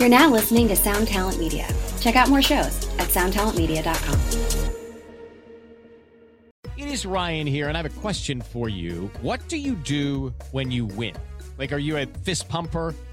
You're now listening to Sound Talent Media. Check out more shows at soundtalentmedia.com. It is Ryan here, and I have a question for you. What do you do when you win? Like, are you a fist pumper?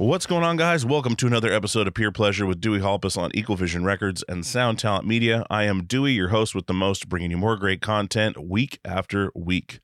What's going on, guys? Welcome to another episode of Peer Pleasure with Dewey Halpus on Equal Vision Records and Sound Talent Media. I am Dewey, your host with the most, bringing you more great content week after week.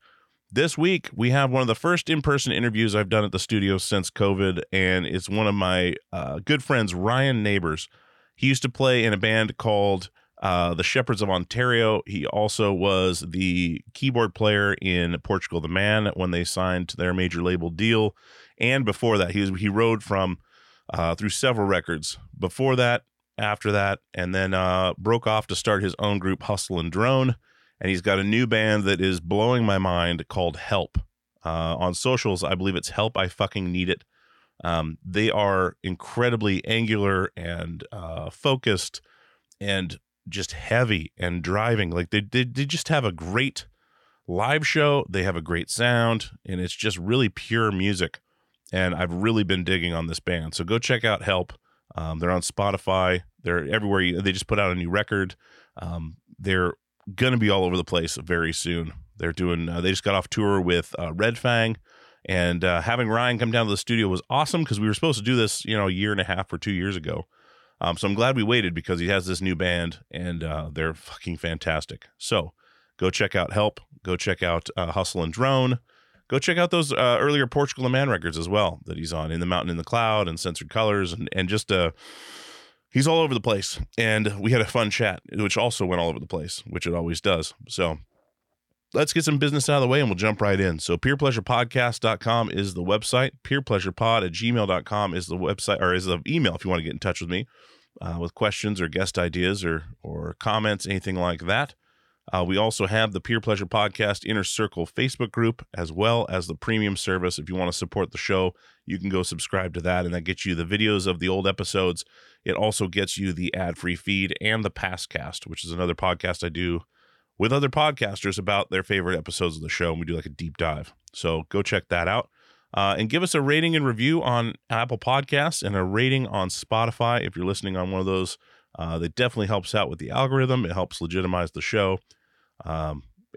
This week, we have one of the first in-person interviews I've done at the studio since COVID, and it's one of my good friends, Ryan Neighbors. He used to play in a band called the Shepherds of Ontario. He also was the keyboard player in Portugal the Man when they signed to their major label deal. And before that, he rode from through several records before that, after that, and then broke off to start his own group, Hustle and Drone. And he's got a new band that is blowing my mind called Help. On socials, I believe it's Help I Fucking Need It. They are incredibly angular and focused and just heavy and driving. Like they just have a great live show. They have a great sound, and it's just really pure music. And I've really been digging on this band. So go check out Help. They're on Spotify. They're everywhere. They just put out a new record. They're going to be all over the place very soon. They're doing, they just got off tour with Red Fang. And having Ryan come down to the studio was awesome because we were supposed to do this, you know, a year and a half or 2 years ago. So I'm glad we waited because he has this new band and they're fucking fantastic. So go check out Help. Go check out Hustle and Drone. Go check out those earlier Portugal the Man records as well that he's on, In the Mountain, In the Cloud, and Censored Colors, and just he's all over the place. And we had a fun chat, which also went all over the place, which it always does. So let's get some business out of the way, and we'll jump right in. So peerpleasurepodcast.com is the website. Peerpleasurepod@gmail.com is the website, or is the email if you want to get in touch with me with questions or guest ideas or comments, anything like that. We also have the Peer Pleasure Podcast Inner Circle Facebook group, as well as the premium service. If you want to support the show, you can go subscribe to that, and that gets you the videos of the old episodes. It also gets you the ad-free feed and the Pastcast, which is another podcast I do with other podcasters about their favorite episodes of the show, and we do like a deep dive. So go check that out. And give us a rating and review on Apple Podcasts and a rating on Spotify if you're listening on one of those. That definitely helps out with the algorithm. It helps legitimize the show.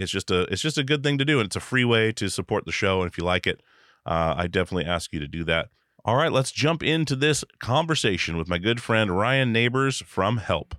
It's just a good thing to do, and it's a free way to support the show. And if you like it, I definitely ask you to do that. All right, let's jump into this conversation with my good friend Ryan Neighbors from Help.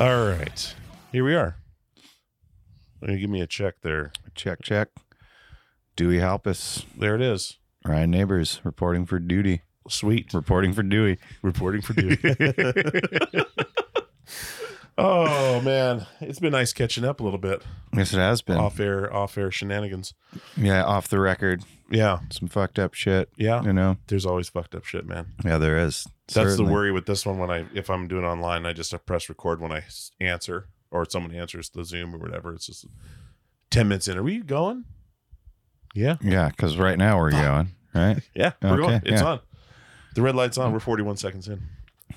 All right. Here we are. Give me a check there. Check, check. Dewey Halpus. There it is. Ryan Neighbors reporting for duty. Sweet. Reporting for Dewey. Reporting for Dewey. Oh, man. It's been nice catching up a little bit. Yes, it has been. Off-air shenanigans. Yeah, off the record. Yeah. Some fucked up shit. Yeah. You know? There's always fucked up shit, man. Yeah, there is. That's certainly the worry with this one. If I'm doing online, I just press record when I answer, or someone answers the Zoom or whatever. It's just 10 minutes in. Are we going? Yeah. Yeah, because right now we're going, right? Yeah, we're going. It's on. The red light's on. We're 41 seconds in.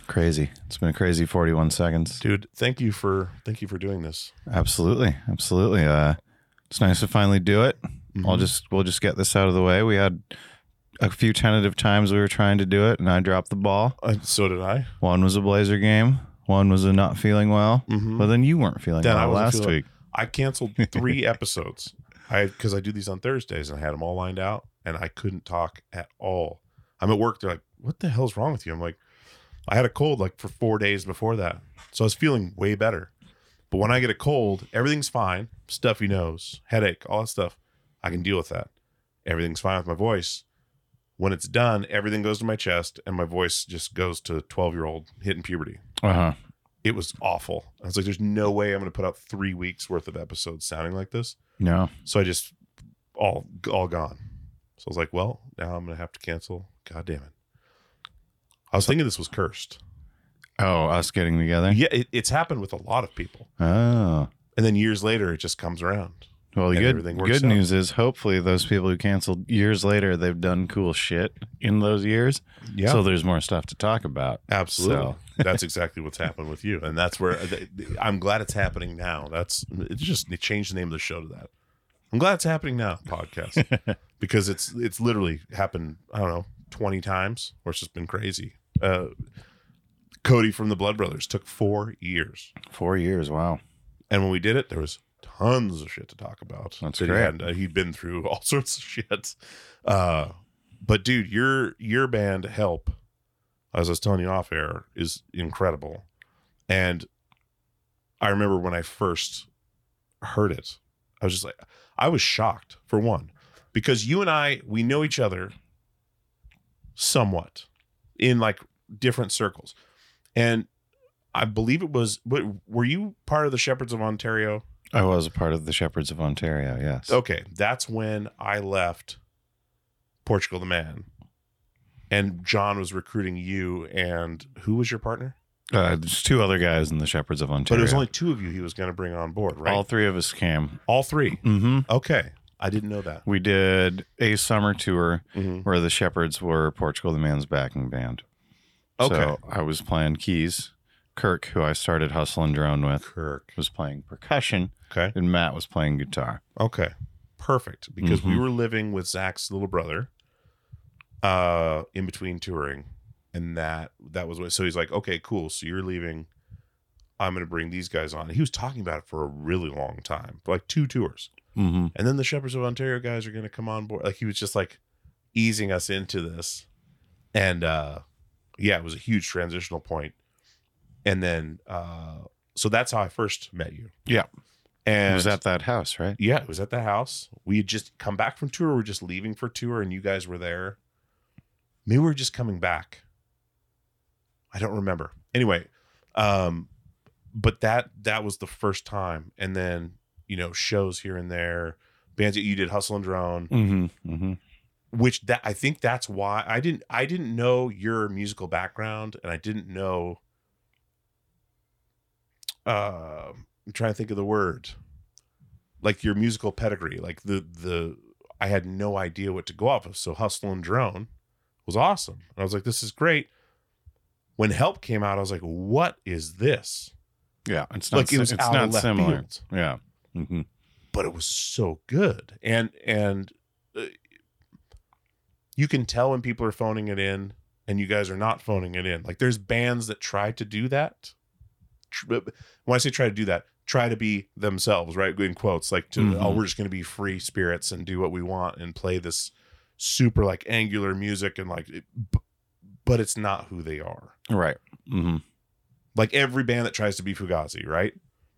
Crazy. It's been a crazy 41 seconds. Dude, thank you for doing this. Absolutely. Absolutely. It's nice to finally do it. Mm-hmm. We'll just get this out of the way. We had a few tentative times we were trying to do it, and I dropped the ball. So did I. One was a Blazer game. One was a not feeling well. Mm-hmm. But then you weren't feeling well last week. I canceled 3 episodes. Because I do these on Thursdays, and I had them all lined out, and I couldn't talk at all. I'm at work. They're like, what the hell's wrong with you? I'm like, I had a cold like for 4 days before that. So I was feeling way better. But when I get a cold, everything's fine. Stuffy nose, headache, all that stuff. I can deal with that. Everything's fine with my voice. When it's done, everything goes to my chest, and my voice just goes to 12-year-old hitting puberty. Uh-huh. It was awful. I was like, there's no way I'm going to put out 3 weeks worth of episodes sounding like this. No. So I just, all gone. So I was like, well, now I'm going to have to cancel. God damn it. I was thinking this was cursed. Oh, us getting together? Yeah, it's happened with a lot of people. Oh. And then years later, it just comes around. Well, the good news is hopefully those people who canceled years later, they've done cool shit in those years. Yeah. So there's more stuff to talk about. Absolutely. So. That's exactly what's happened with you. And that's where I'm glad it's happening now. They changed the name of the show to that. I'm glad it's happening now podcast because it's literally happened, I don't know, 20 times where it's just been crazy. Cody from the Blood Brothers took 4 years. 4 years. Wow. And when we did it, there was tons of shit to talk about. That's great. He'd been through all sorts of shit. But dude, your band Help, as I was telling you off air, is incredible. And I remember when I first heard it, I was just like, I was shocked for one, because you and I, we know each other somewhat in like different circles. And I believe it was, but were you part of the Shepherds of Ontario? I was a part of the Shepherds of Ontario, yes. Okay, that's when I left Portugal the Man, and John was recruiting you, and who was your partner? There's 2 other guys in the Shepherds of Ontario. But it was only 2 of you he was going to bring on board, right? All 3 of us came. All 3? Mm-hmm. Okay, I didn't know that. We did a summer tour where the Shepherds were Portugal the Man's backing band. Okay. So I was playing keys. Kirk, who I started hustling drone with, was playing percussion, and Matt was playing guitar. Okay, perfect, because we were living with Zach's little brother in between touring, and that was what. So he's like, okay, cool, so you're leaving. I'm going to bring these guys on. He was talking about it for a really long time, like 2 tours. Mm-hmm. And then the Shepherds of Ontario guys are going to come on board. Like he was just like easing us into this. And yeah, it was a huge transitional point. And then, so that's how I first met you. Yeah. And it was at that house, right? Yeah, it was at that house. We had just come back from tour. We were just leaving for tour, and you guys were there. Maybe we were just coming back. I don't remember. Anyway, but that was the first time. And then, you know, shows here and there. Bands that you did, Hustle and Drone. Mm-hmm, mm-hmm. Which I think that's why I didn't know your musical background, and I didn't know... I'm trying to think of the word, like your musical pedigree, like the I had no idea what to go off of. So Hustle and Drone was awesome, and I was like, this is great. When Help came out, I was like, what is this? Yeah, it's not, like it was it's out not of left similar field. Yeah. Mm-hmm. But it was so good, and you can tell when people are phoning it in and you guys are not phoning it in. Like there's bands that try to do that. When I say try to do that, try to be themselves, right? In quotes, like to we're just going to be free spirits and do what we want and play this super like angular music and like, but it's not who they are, right? Mm-hmm. Like every band that tries to be Fugazi, right?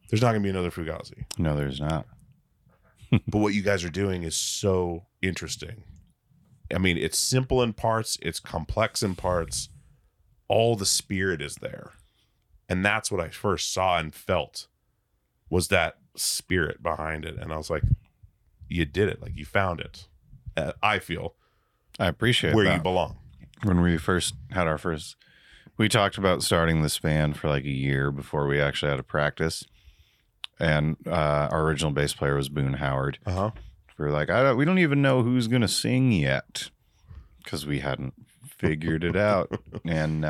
There's not going to be another Fugazi. No, there's not. But what you guys are doing is so interesting. I mean, it's simple in parts. It's complex in parts. All the spirit is there. And that's what I first saw and felt was that spirit behind it. And I was like, you did it. Like, you found it. I feel. I appreciate where that. You belong. When we first had our first... We talked about starting this band for like a year before we actually had a practice. And our original bass player was Boone Howard. Uh-huh. We were like, we don't even know who's going to sing yet because we hadn't figured it out. And,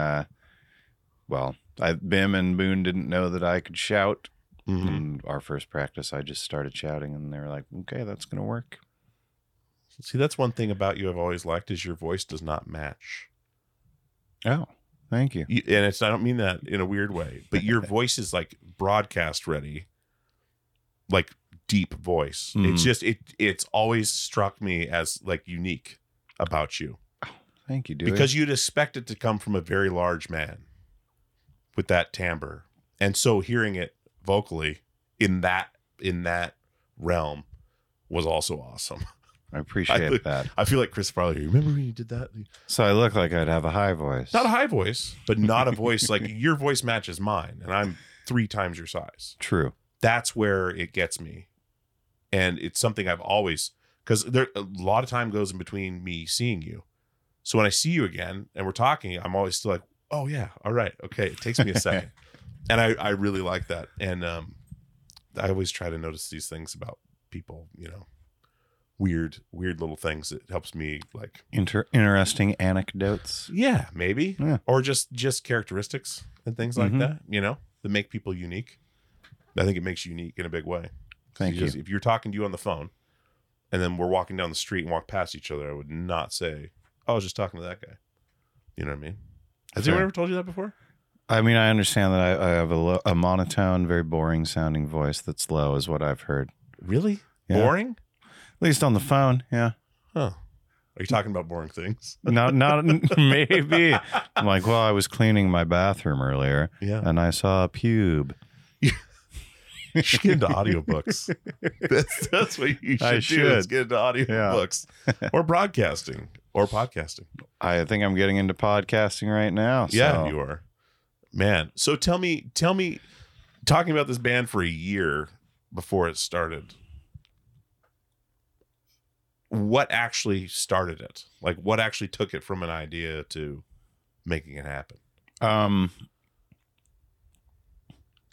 Bim and Boone didn't know that I could shout. Mm-hmm. And our first practice, I just started shouting and they were like, okay, that's going to work. See, that's one thing about you I've always liked is your voice does not match. Oh. Thank you. And I don't mean that in a weird way, but your voice is like broadcast ready, like deep voice. Mm. It's just, it's always struck me as like unique about you. Oh, thank you, dude. Because you'd expect it to come from a very large man with that timbre. And so hearing it vocally in that realm was also awesome. I appreciate that. I feel like Chris Farley. Remember when you did that? So I look like I'd have a high voice. Not a high voice, but not a voice. Like your voice matches mine, and I'm 3 times your size. True. That's where it gets me. And it's something I've always... Because a lot of time goes in between me seeing you. So when I see you again, and we're talking, I'm always still like, oh yeah, all right, okay. It takes me a second. And I really like that. And I always try to notice these things about people, you know. Weird little things that helps me like interesting anecdotes. Yeah, maybe. Yeah. Or just characteristics and things like that, you know, that make people unique. I think it makes you unique in a big way. Thank you. If you're talking to you on the phone and then we're walking down the street and walk past each other, I would not say, oh, I was just talking to that guy. You know what I mean? Has anyone ever told you that before? I mean, I understand that I have a monotone, very boring sounding voice that's low is what I've heard. Really? Yeah. Boring? At least on the phone, yeah. Huh. Are you talking about boring things? Not maybe. I'm like, well, I was cleaning my bathroom earlier, and I saw a pube. You should get into audiobooks. That's what you should do is get into audiobooks. Yeah. Or broadcasting. Or podcasting. I think I'm getting into podcasting right now. So. Yeah, you are. Man. So tell me, talking about this band for a year before it started... What actually started it? Like, what actually took it from an idea to making it happen?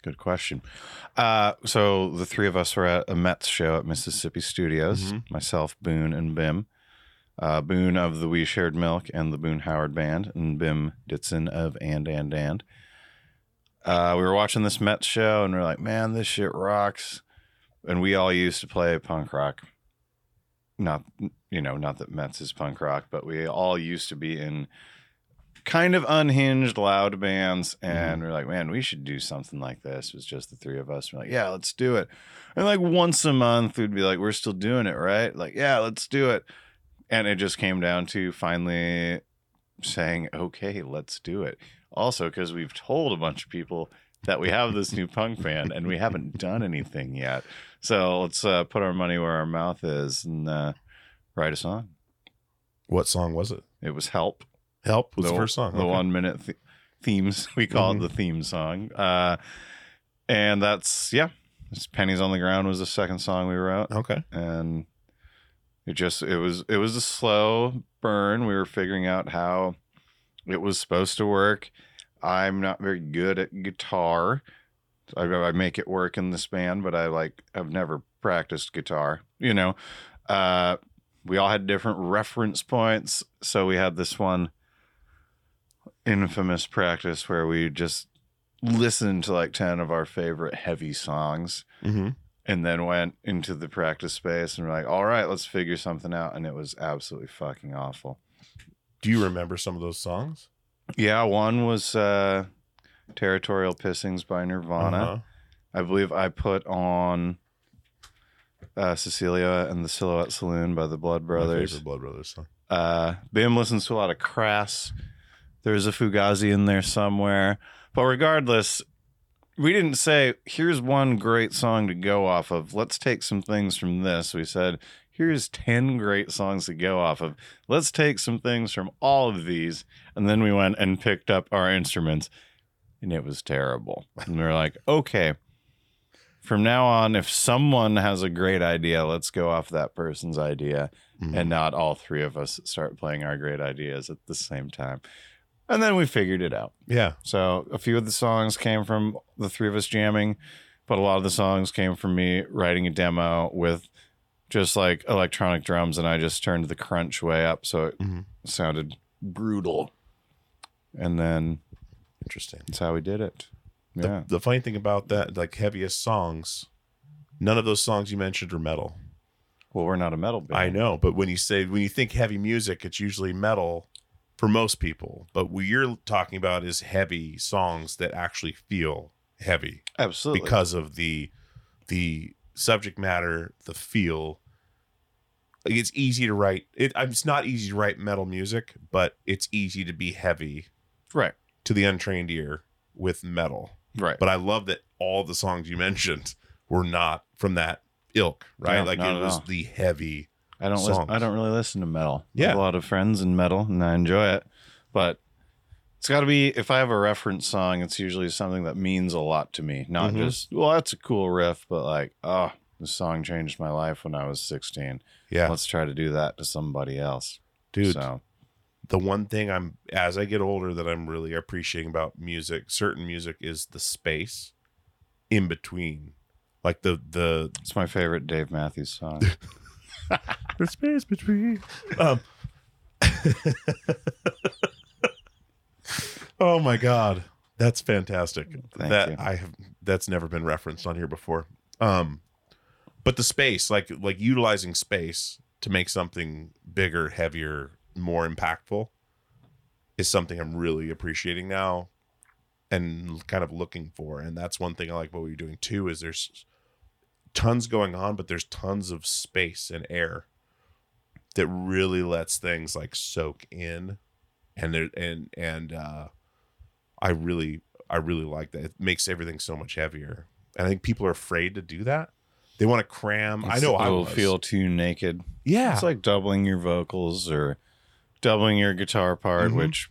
Good question. So the 3 of us were at a Mets show at Mississippi Studios, myself, Boone, and Bim. Boone of the We Shared Milk and the Boone Howard Band, and Bim Ditson of And. We were watching this Mets show, and we're like, man, this shit rocks. And we all used to play punk rock. Not that Mets is punk rock, but we all used to be in kind of unhinged loud bands, and we're like, man, we should do something like this. It was just the 3 of us. We're like, yeah, let's do it. And like once a month, we'd be like, we're still doing it, right? Like, yeah, let's do it. And it just came down to finally saying, okay, let's do it. Also, because we've told a bunch of people that we have this new punk band and we haven't done anything yet. So let's put our money where our mouth is and write a song. What song was it? It was Help. Help was the first song. The okay. 1 minute themes. We call it the theme song. And that's, Pennies on the Ground was the second song we wrote. Okay. And it was a slow burn. We were figuring out how it was supposed to work. I'm not very good at guitar. I make it work in this band, but I've never practiced guitar, you know. We all had different reference points. So we had this one infamous practice where we just listened to like 10 of our favorite heavy songs and then went into the practice space and were like, all right, let's figure something out. And it was absolutely fucking awful. Do you remember some of those songs? Yeah, one was Territorial Pissings by Nirvana. I believe I put on Cecilia and the Silhouette Saloon by the Blood Brothers. My favorite Blood Brothers song. Bim listens to a lot of Crass. There's a Fugazi in there somewhere. But regardless, we didn't say, here's one great song to go off of. Let's take some things from this. We said, here's 10 great songs to go off of. Let's take some things from all of these. And then we went and picked up our instruments, and it was terrible. And we were like, okay, from now on, if someone has a great idea, let's go off that person's idea, mm-hmm. and not all three of us start playing our great ideas at the same time. And then we figured it out. Yeah. So a few of the songs came from the three of us jamming, but a lot of the songs came from me writing a demo with just like electronic drums, and I just turned the crunch way up so it mm-hmm. sounded brutal. And then interesting. That's how we did it. Yeah. The funny thing about that, like heaviest songs, none of those songs you mentioned are metal. Well, we're not a metal band. I know, but when you think heavy music, it's usually metal. For most people, but what you're talking about is heavy songs that actually feel heavy. Absolutely. Because of the subject matter, the feel. Like, it's easy to write. It's not easy to write metal music, but it's easy to be heavy. Right. To the untrained ear with metal. Right. But I love that all the songs you mentioned were not from that ilk, right? No, like it was the heavy. I don't really listen to metal. Yeah. I have a lot of friends in metal, and I enjoy it. But it's got to be, if I have a reference song, it's usually something that means a lot to me. Not mm-hmm. just, well, that's a cool riff, but like, oh, this song changed my life when I was 16. Yeah. Let's try to do that to somebody else. Dude, so. The one thing as I get older that I'm really appreciating about music, certain music, is the space in between. Like it's my favorite Dave Matthews song. The space between. Oh my God, that's fantastic. Thank you. That's never been referenced on here before. But the space, like utilizing space to make something bigger, heavier, more impactful, is something I'm really appreciating now, and kind of looking for. And that's one thing I like about what you're doing too. Is there's tons going on, but there's tons of space and air that really lets things like soak in, and I really like that. It makes everything so much heavier, and I think people are afraid to do that. They want to cram. I know I will feel too naked. Yeah, it's like doubling your vocals or doubling your guitar part, mm-hmm. which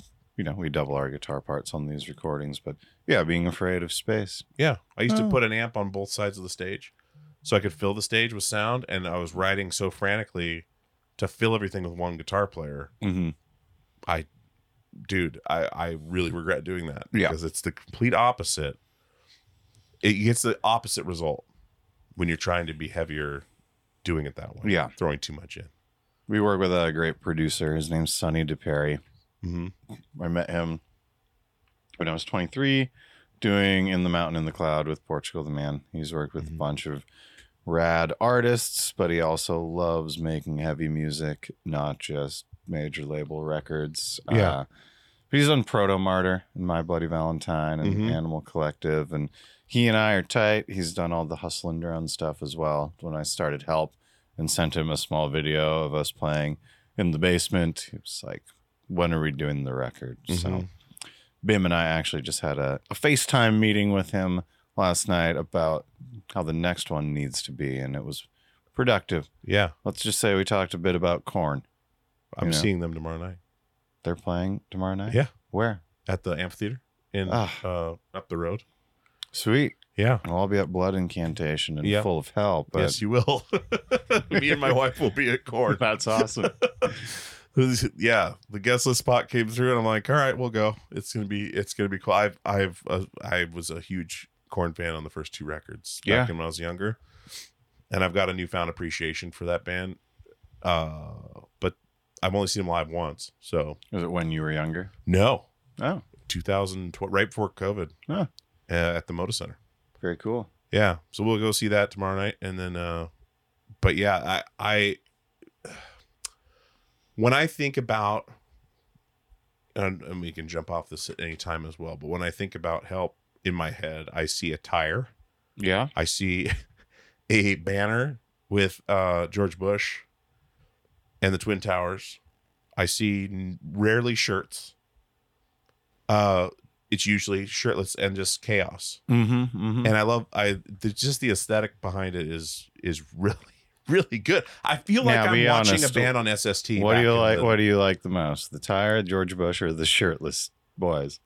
we double our guitar parts on these recordings. But yeah, being afraid of space. Yeah, I used to put an amp on both sides of the stage, so I could fill the stage with sound, and I was writing so frantically to fill everything with one guitar player. Mm-hmm. I really regret doing that, because it's the complete opposite. It gets the opposite result when you're trying to be heavier, doing it that way. Yeah, throwing too much in. We work with a great producer. His name's Sonny DePerry. Mm-hmm. I met him when I was 23, doing In the Mountain, in the Cloud with Portugal the Man. He's worked with mm-hmm. a bunch of rad artists, but he also loves making heavy music, not just major label records. But he's on Proto Martyr and My Bloody Valentine and mm-hmm. Animal Collective, and he and I are tight. He's done all the Hustlin' Drone stuff as well. When I started Help and sent him a small video of us playing in the basement, he was like, when are we doing the record? Mm-hmm. So Bim and I actually just had a FaceTime meeting with him last night about how the next one needs to be, and it was productive. Yeah. Let's just say we talked a bit about Korn. I'm seeing them tomorrow night. They're playing tomorrow night? Yeah. Where? At the amphitheater in up the road. Sweet. Yeah. Well, I'll be at Blood Incantation and Full of Hell. But... Yes, you will. Me and my wife will be at Korn. That's awesome. Yeah, the guest list spot came through, and I'm like, all right, we'll go. It's gonna be cool. I was a huge Korn fan on the first two records back when I was younger, and I've got a newfound appreciation for that band. But I've only seen them live once. So was it when you were younger? No, 2012, right before COVID, at the Moda Center. Very cool. Yeah, so we'll go see that tomorrow night, and then, but yeah, I when I think about, and we can jump off this at any time as well, but when I think about Help in my head, I see a tire. Yeah. I see a banner with George Bush and the Twin Towers. I see rarely shirts. it's usually shirtless and just chaos. Mm-hmm, mm-hmm. And I love, just the aesthetic behind it is really, really good. I feel like I'm watching a band on SST. What do you like? What do you like the most? The Tire, George Bush, or the shirtless boys?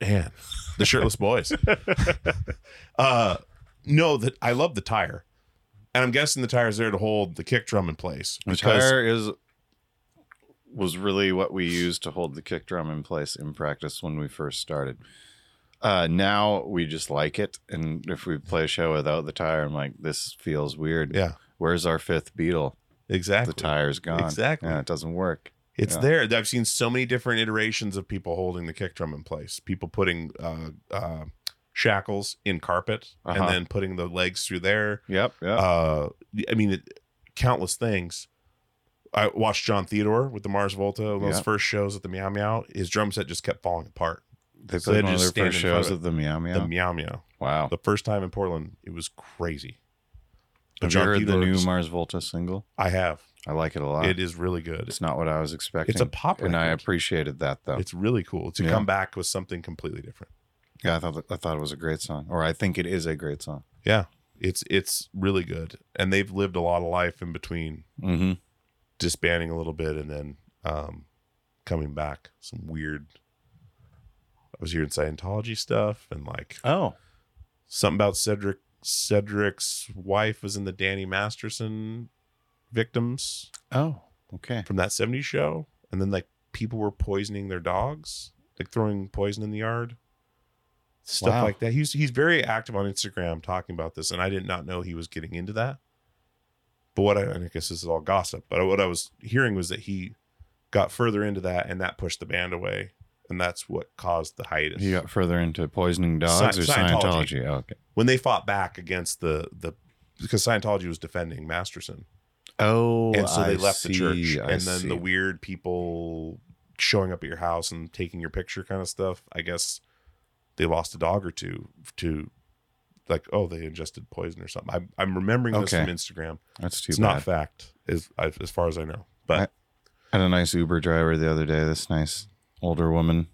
Man, the shirtless boys. No, that I love the Tire, and I'm guessing the Tire's there to hold the kick drum in place. The Tire was really what we used to hold the kick drum in place in practice when we first started. Now we just like it, and if we play a show without the Tire, I'm like, this feels weird. Yeah, where's our fifth Beatle? Exactly, the Tire's gone. Exactly, yeah, it doesn't work. It's there. I've seen so many different iterations of people holding the kick drum in place. People putting shackles in carpet and then putting the legs through there. Yep. I mean, countless things. I watched John Theodore with the Mars Volta on those first shows at the Meow Meow. His drum set just kept falling apart. They played one of their first shows at the Meow Meow? The Meow Meow. Wow. The first time in Portland, it was crazy. Have you heard the new Mars Volta single? I have. I like it a lot. It is really good. It's not what I was expecting. It's a pop record. And I appreciated that, though. It's really cool to come back with something completely different. Yeah, I thought it was a great song. Or I think it is a great song. Yeah, it's really good. And they've lived a lot of life in between. Mm-hmm. Disbanding a little bit and then coming back. Some weird, I was hearing Scientology stuff and like, oh, something about Cedric's wife was in the Danny Masterson victims. Oh, okay. From that 70s show. And then like people were poisoning their dogs, like throwing poison in the yard, stuff like that. He's very active on Instagram talking about this, and I did not know he was getting into that. But I guess this is all gossip, but what I was hearing was that he got further into that and that pushed the band away. And that's what caused the hiatus. He got further into poisoning dogs or Scientology. Oh, okay. When they fought back against because Scientology was defending Masterson. Oh, and so they left the church. And then the weird people showing up at your house and taking your picture kind of stuff. I guess they lost a dog or two to like, oh, they ingested poison or something. I'm remembering this from Instagram. That's too bad. It's not fact, as far as I know. But I had a nice Uber driver the other day, this nice older woman.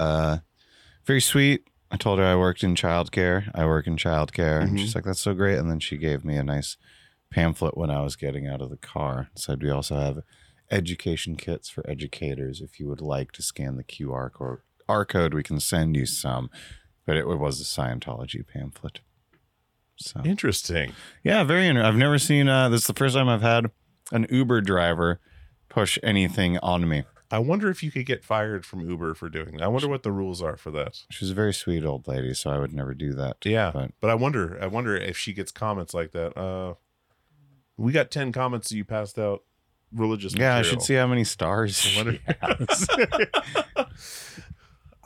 Very sweet. I told her I worked in childcare. Mm-hmm. And she's like, that's so great. And then she gave me a nice pamphlet when I was getting out of the car. It said, we also have education kits for educators. If you would like to scan the QR code, we can send you some. But it was a Scientology pamphlet. So interesting. Yeah, very interesting. I've never seen, this is the first time I've had an Uber driver push anything on me. I wonder if you could get fired from Uber for doing that. I wonder what the rules are for that. She's a very sweet old lady, so I would never do that. Yeah, but I wonder if she gets comments like that. We got 10 comments that you passed out religious material. Yeah, I should see how many stars she has.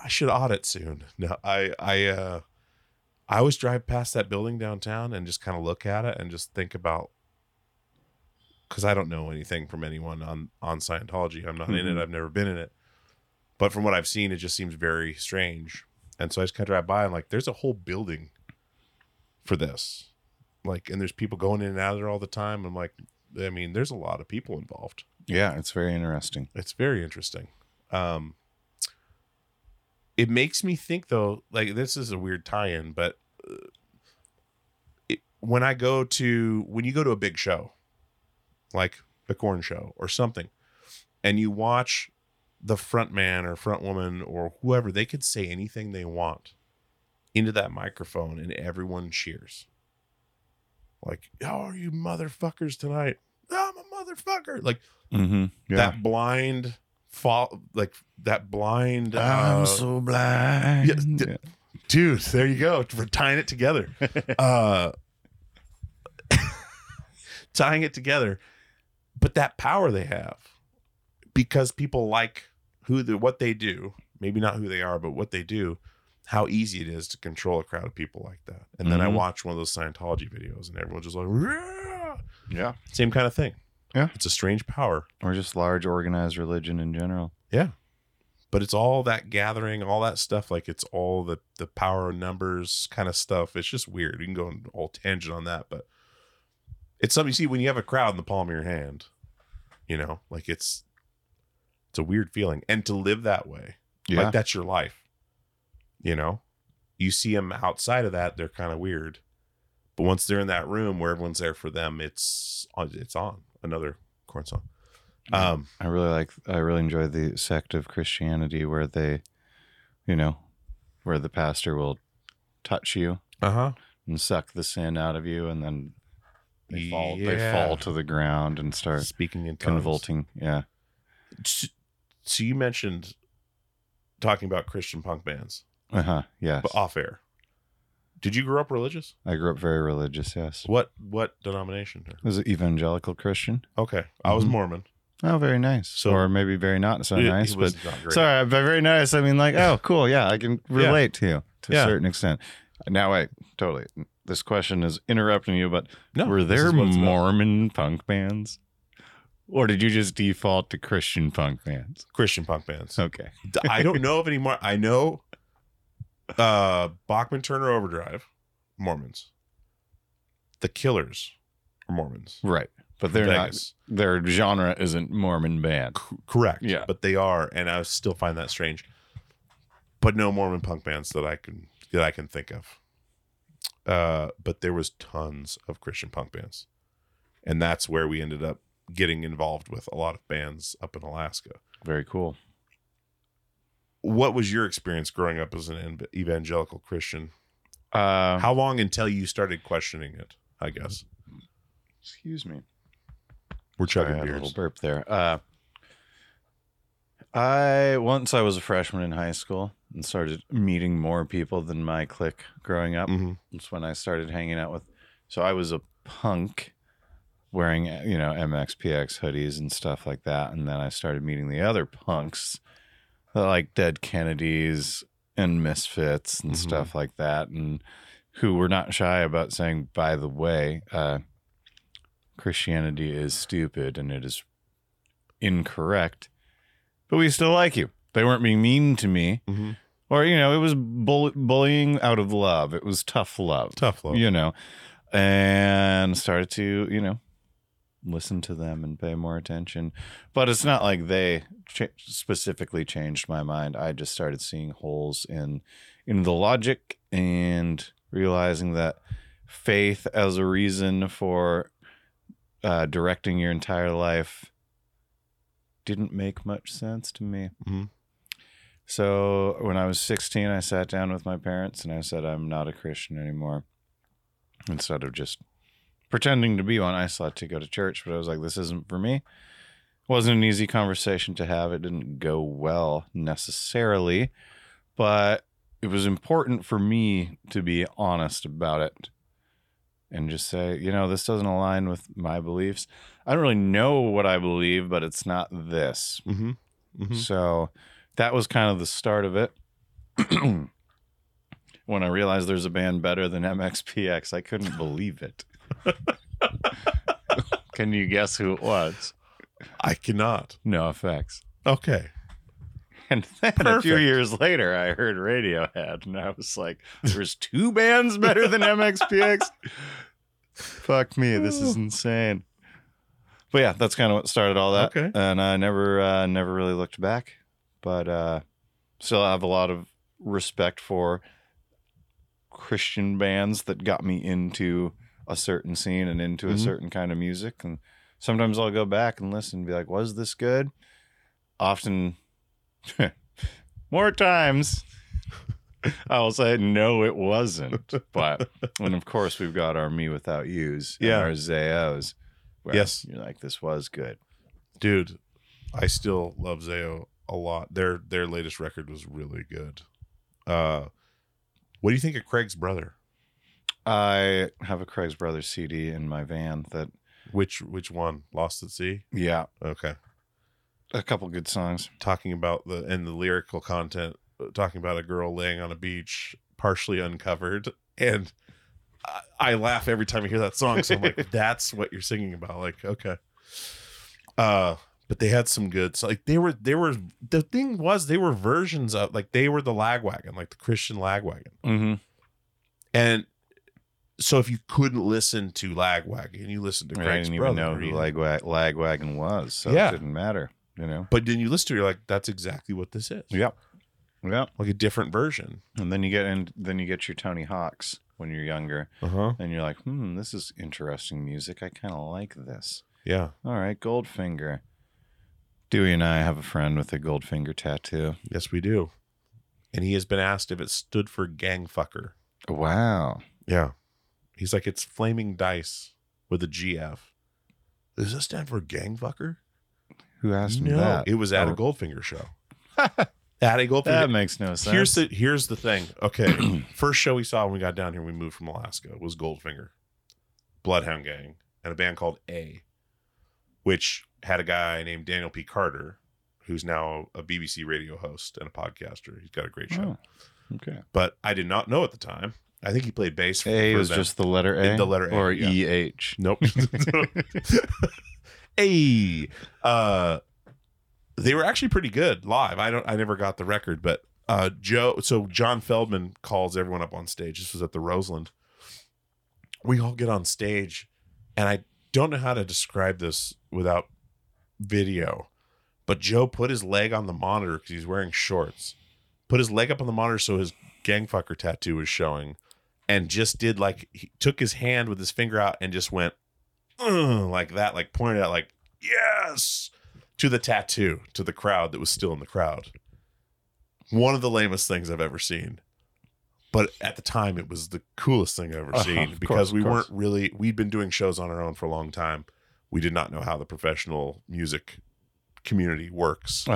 I should audit soon. No, I always drive past that building downtown and just kind of look at it and just think about, because I don't know anything from anyone on Scientology. I'm not in it. I've never been in it. But from what I've seen, it just seems very strange. And so I just kind of drive by and like, there's a whole building for this. Like, and there's people going in and out of there all the time. I'm like, I mean, there's a lot of people involved. Yeah, it's very interesting. It makes me think, though, like this is a weird tie-in, but when you go to a big show, like the Korn show or something, and you watch the front man or front woman or whoever, they could say anything they want into that microphone and everyone cheers. Like, how are you motherfuckers tonight? I'm a motherfucker. Like that blind... I'm so blind. Yeah, dude, there you go. We're tying it together. But that power they have, because people like what they do, maybe not who they are, but what they do, how easy it is to control a crowd of people like that. And then I watch one of those Scientology videos and everyone's just like, Rah! Yeah, same kind of thing. Yeah, it's a strange power, or just large organized religion in general. Yeah, but it's all that gathering, all that stuff. Like it's all the power of numbers kind of stuff. It's just weird. You can go on a whole tangent on that, but it's something you see when you have a crowd in the palm of your hand. You know, like it's a weird feeling, and to live that way, like that's your life. You know, you see them outside of that, they're kind of weird. But once they're in that room where everyone's there for them, it's on. Another corn song. I really enjoy the sect of Christianity where they, you know, where the pastor will touch you and suck the sin out of you, and then they fall to the ground and start speaking in tongues. Convulsing. Yeah. So you mentioned talking about Christian punk bands. Yes. But off air. Did you grow up religious? I grew up very religious, yes. What denomination? It was an evangelical Christian. Okay. I was Mormon. Oh, very nice. So, or maybe very not so nice. But sorry, but very nice. I mean, like, oh, cool. Yeah, I can relate to you to a certain extent. Now, this question is interrupting you, but were there Mormon punk bands? Or did you just default to Christian punk bands? Christian punk bands. Okay. I don't know of any more. I know... Bachman Turner Overdrive, Mormons. The Killers are Mormons, right? But they're not. Their genre isn't Mormon band, correct? Yeah, but they are, and I still find that strange. But no Mormon punk bands that I can think of. But there was tons of Christian punk bands, and that's where we ended up getting involved with a lot of bands up in Alaska. Very cool. What was your experience growing up as an evangelical Christian? How long until you started questioning it, I guess? Excuse me. We're chugging beers. I had a little burp there. Once I was a freshman in high school and started meeting more people than my clique growing up. That's when I started hanging out with. So I was a punk wearing, you know, MXPX hoodies and stuff like that. And then I started meeting the other punks, like Dead Kennedys and Misfits and stuff like that, and who were not shy about saying, by the way, Christianity is stupid and it is incorrect, but we still like you. They weren't being mean to me, or, you know, it was bullying out of love. It was tough love, you know, and started to, you know, listen to them and pay more attention. But it's not like they specifically changed my mind. I just started seeing holes in the logic and realizing that faith as a reason for directing your entire life didn't make much sense to me. So when I was 16, I sat down with my parents and I said, I'm not a Christian anymore. Instead of just pretending to be one, I sought to go to church, but I was like, this isn't for me. It wasn't an easy conversation to have. It didn't go well necessarily, but it was important for me to be honest about it and just say, you know, this doesn't align with my beliefs. I don't really know what I believe, but it's not this. So that was kind of the start of it. When I realized there's a band better than MXPX, I couldn't believe it. Can you guess who it was? I cannot. No effects. Okay. And then a few years later, I heard Radiohead, and I was like, there's two bands better than MXPX? Fuck me, this is insane. But yeah, that's kind of what started all that. Okay. And I never really looked back, but still have a lot of respect for Christian bands that got me into a certain scene and into a certain kind of music. And sometimes I'll go back and listen and be like, was this good? Often more times I will say, no, it wasn't. But and of course we've got our Me Without Yous and our Zayo's where you're like, this was good. Dude, I still love Zayo a lot. Their latest record was really good. What do you think of Craig's Brother? I have a Craig's Brothers CD in my van. That which one? Lost at Sea? Yeah. Okay. A couple good songs. Talking about the lyrical content, talking about a girl laying on a beach, partially uncovered. And I laugh every time I hear that song. So I'm like, that's what you're singing about. Like, okay. But they had some good, so like they were the thing was they were versions of, like, they were the Lagwagon, like the Christian Lagwagon. And so if you couldn't listen to Lagwagon and you listened to Craig's Brother, I didn't even know who Lagwagon was, so it didn't matter, you know. But then you listen to it, you're like, that's exactly what this is. Yep. Yeah, like a different version. And then you get in, then you get your Tony Hawks when you're younger, and you're like, this is interesting music. I kind of like this. Yeah. All right, Goldfinger. Dewey and I have a friend with a Goldfinger tattoo. Yes, we do. And he has been asked if it stood for gangfucker. Wow. Yeah. He's like, it's flaming dice with a GF. Does this stand for gangfucker? Who asked me that? No, it was at a Goldfinger show. At a Goldfinger. That makes no sense. Here's the thing. Okay. First show we saw when we got down here, we moved from Alaska, was Goldfinger, Bloodhound Gang, and a band called A, which had a guy named Daniel P. Carter, who's now a BBC radio host and a podcaster. He's got a great show. Oh, okay. But I did not know at the time. I think he played bass. A was just the letter A? The letter A. Or EH. Nope. A. They were actually pretty good live. I never got the record, but John Feldman calls everyone up on stage. This was at the Roseland. We all get on stage, and I don't know how to describe this without video, but Joe put his leg on the monitor because he's wearing shorts, put his leg up on the monitor so his gangfucker tattoo was showing, and just did like, he took his hand with his finger out and just went like that, like pointed out like, yes, to the tattoo, to the crowd that was still in the crowd. One of the lamest things I've ever seen. But at the time, it was the coolest thing I've ever seen, because we'd been doing shows on our own for a long time. We did not know how the professional music community works.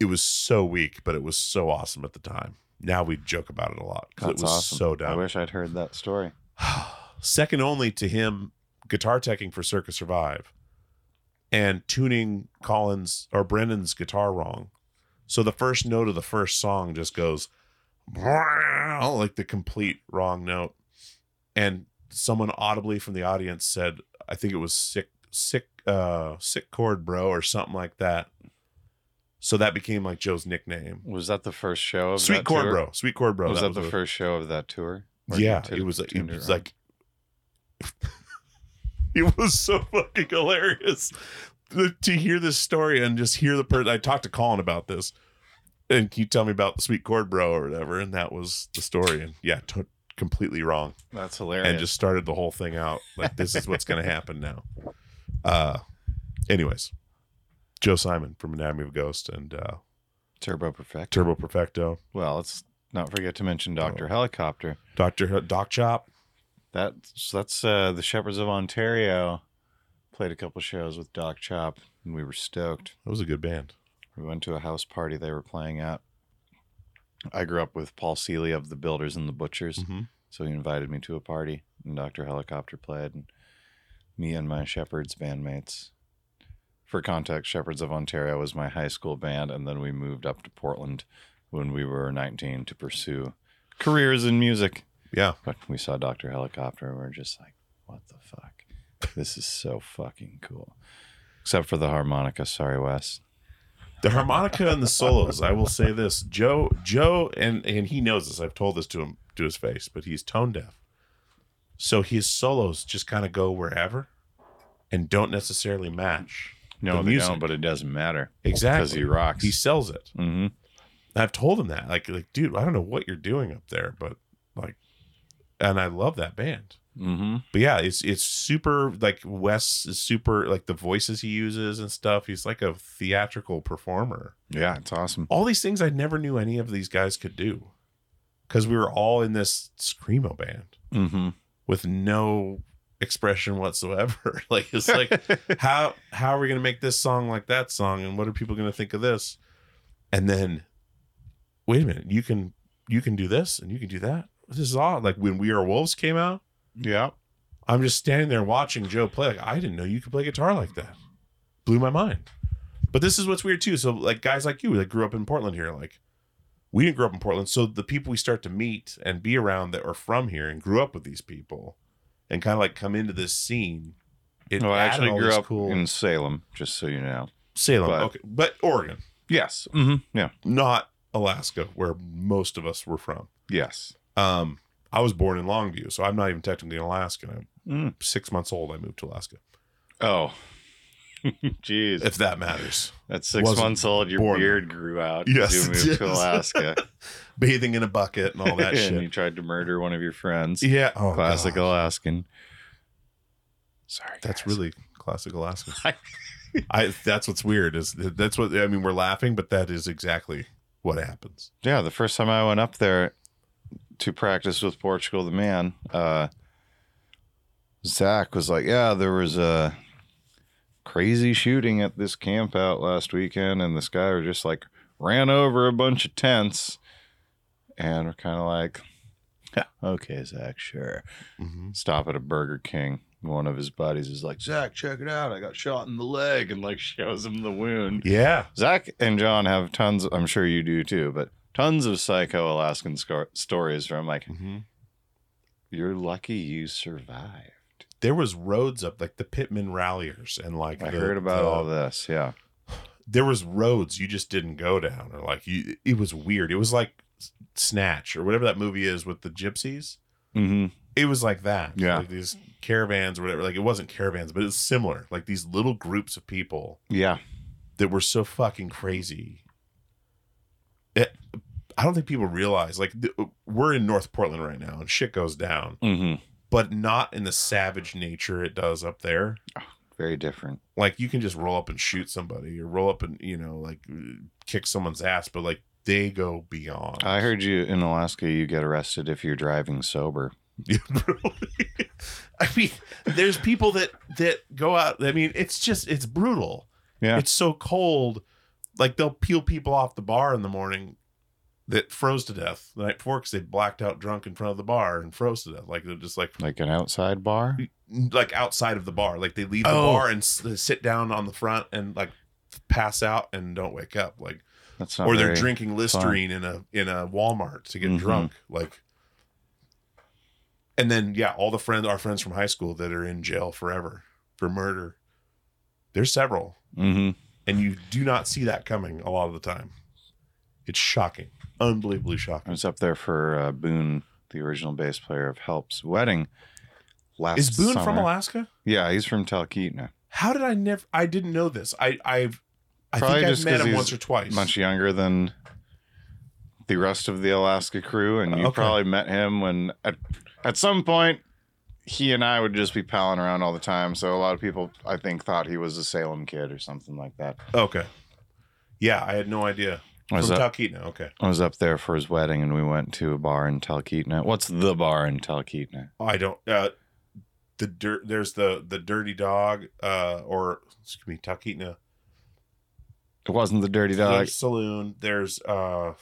It was so weak, but it was so awesome at the time. Now we joke about it a lot because it was awesome. So dumb. I wish I'd heard that story. Second only to him guitar teching for Circus Survive and tuning Colin's or Brennan's guitar wrong. So the first note of the first song just goes like the complete wrong note. And someone audibly from the audience said, I think it was sick chord, bro, or something like that. So that became like Joe's nickname. Was that the first show of Sweet that Chord tour? Bro? Sweet Chord Bro. Was that the first show of that tour? Yeah, it was like it was so fucking hilarious to hear this story and just hear the person. I talked to Colin about this, and can you tell me about the Sweet Chord Bro or whatever? And that was the story. And yeah, completely wrong. That's hilarious. And just started the whole thing out like, this is what's going to happen now. Anyways, Joe Simon from Anatomy of a Ghost and Turbo Perfecto. Well, let's not forget to mention Dr. Helicopter, Dr. Doc Chop. That's the Shepherds of Ontario. Played a couple shows with Doc Chop, and we were stoked. That was a good band. We went to a house party they were playing at. I grew up with Paul Seeley of the Builders and the Butchers, so he invited me to a party, and Dr. Helicopter played, and me and my Shepherds bandmates. For context, Shepherds of Ontario was my high school band, and then we moved up to Portland when we were 19 to pursue careers in music. Yeah. But we saw Dr. Helicopter, and we were just like, what the fuck? This is so fucking cool. Except for the harmonica. Sorry, Wes. The harmonica and the solos. I will say this, Joe, and he knows this. I've told this to him, to his face, but he's tone deaf. So his solos just kind of go wherever and don't necessarily match. No, they don't, but it doesn't matter. Exactly. Because he rocks. He sells it. Mm-hmm. I've told him that. Like, dude, I don't know what you're doing up there, but like, and I love that band. Mm-hmm. But yeah, it's super like, Wes is super like the voices he uses and stuff. He's like a theatrical performer. Yeah, it's awesome. All these things I never knew any of these guys could do, because we were all in this screamo band with no expression whatsoever. Like, it's like how are we gonna make this song like that song, and what are people gonna think of this? And then wait a minute, you can do this and you can do that. This is odd. Like when We Are Wolves came out. Yeah, I'm just standing there watching Joe play. Like, I didn't know you could play guitar like that. Blew my mind. But this is what's weird too. So like guys like you that grew up in Portland here, like we didn't grow up in Portland. So the people we start to meet and be around that are from here and grew up with these people and kind of like come into this scene. I actually grew up in Salem, just so you know. Salem, okay, but Oregon. Yes. Mm-hmm. Yeah. Not Alaska, where most of us were from. Yes. I was born in Longview, so I'm not even technically an Alaskan. I'm 6 months old. I moved to Alaska. Oh, Jeez. If that matters. At 6 months old, your beard grew out. Yes. You moved to Alaska. Bathing in a bucket and all that shit. And you tried to murder one of your friends. Yeah. Oh, classic Alaskan. Sorry, that's guys. Really classic Alaskan. That's what's weird. We're laughing, but that is exactly what happens. Yeah. The first time I went up there to practice with Portugal the Man, Zach was like, yeah, there was a crazy shooting at this camp out last weekend, and this guy was just like ran over a bunch of tents, and we're kind of like, yeah, okay, Zach, sure. Mm-hmm. Stop at a Burger King. One of his buddies is like, Zach, check it out, I got shot in the leg, and like shows him the wound. Yeah. Zach and John have tons, I'm sure you do too, but tons of psycho Alaskan stories where I'm like, mm-hmm. You're lucky you survived. There was roads up, like the Pittman Ralliers, and like I heard about all this. Yeah, there was roads you just didn't go down, or like it was weird. It was like Snatch or whatever that movie is with the gypsies. Mm-hmm. It was like that. Yeah, like these caravans or whatever. Like, it wasn't caravans, but it's similar. Like these little groups of people. Yeah, that were so fucking crazy. I don't think people realize. Like, we're in North Portland right now, and shit goes down. Mm-hmm. But not in the savage nature it does up there. Oh, very different. Like, you can just roll up and shoot somebody, or roll up and, like kick someone's ass. But like, they go beyond. I heard you in Alaska, you get arrested if you're driving sober. Yeah, really? I mean, there's people that go out. I mean, it's brutal. Yeah. It's so cold. Like, they'll peel people off the bar in the morning that froze to death the night before because they blacked out drunk in front of the bar and froze to death. Like, they're just like an outside bar, like outside of the bar. Like, they leave the bar and sit down on the front and like pass out and don't wake up. Like, that's not, or they're drinking Listerine fun. in a Walmart to get mm-hmm. drunk. Like, and then yeah, all our friends from high school that are in jail forever for murder. There's several, mm-hmm. and you do not see that coming a lot of the time. It's shocking. Unbelievably shocking. I was up there for Boone, the original bass player of Help's wedding last summer. Is Boone from Alaska? Yeah, he's from Talkeetna. How did I didn't know this. I think I've met him once or twice. Much younger than the rest of the Alaska crew, and you probably met him when at some point he and I would just be palling around all the time. So a lot of people, I think, thought he was a Salem kid or something like that. Okay. Yeah, I had no idea. Talkeetna, okay. I was up there for his wedding, and we went to a bar in Talkeetna. What's the bar in Talkeetna? I don't. There's the Dirty Dog, or excuse me, Talkeetna. It wasn't the Dirty Dog. There's Saloon. There's I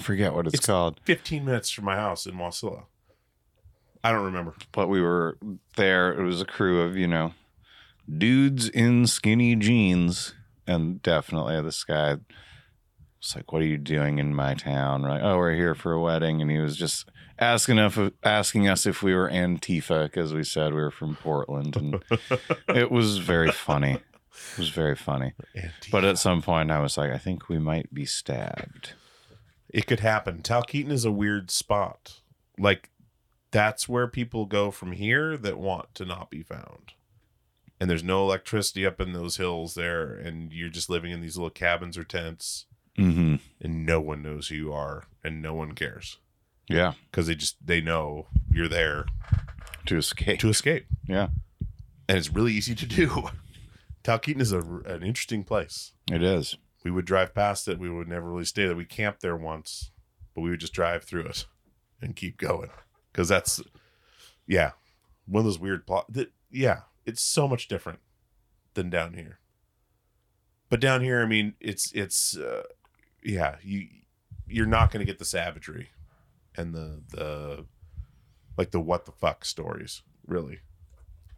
forget what it's called. 15 minutes from my house in Wasilla. I don't remember. But we were there. It was a crew of dudes in skinny jeans, and definitely this guy. It's like, what are you doing in my town? We're like, oh, we're here for a wedding. And he was just asking us if we were Antifa, because we said we were from Portland. And it was very funny. It was very funny. Antifa. But at some point, I was like, I think we might be stabbed. It could happen. Talkeetna is a weird spot. Like, that's where people go from here that want to not be found. And there's no electricity up in those hills there. And you're just living in these little cabins or tents. Mm-hmm. And no one knows who you are, and no one cares. Yeah, because they know you're there to escape. Yeah, and it's really easy to do. Talkeetna is an interesting place. It is. We would drive past it. We would never really stay there. We camped there once, but we would just drive through it and keep going, because that's one of those weird plots. It's so much different than down here. But down here, I mean, it's. Yeah, you're not going to get the savagery and the like the what the fuck stories, really,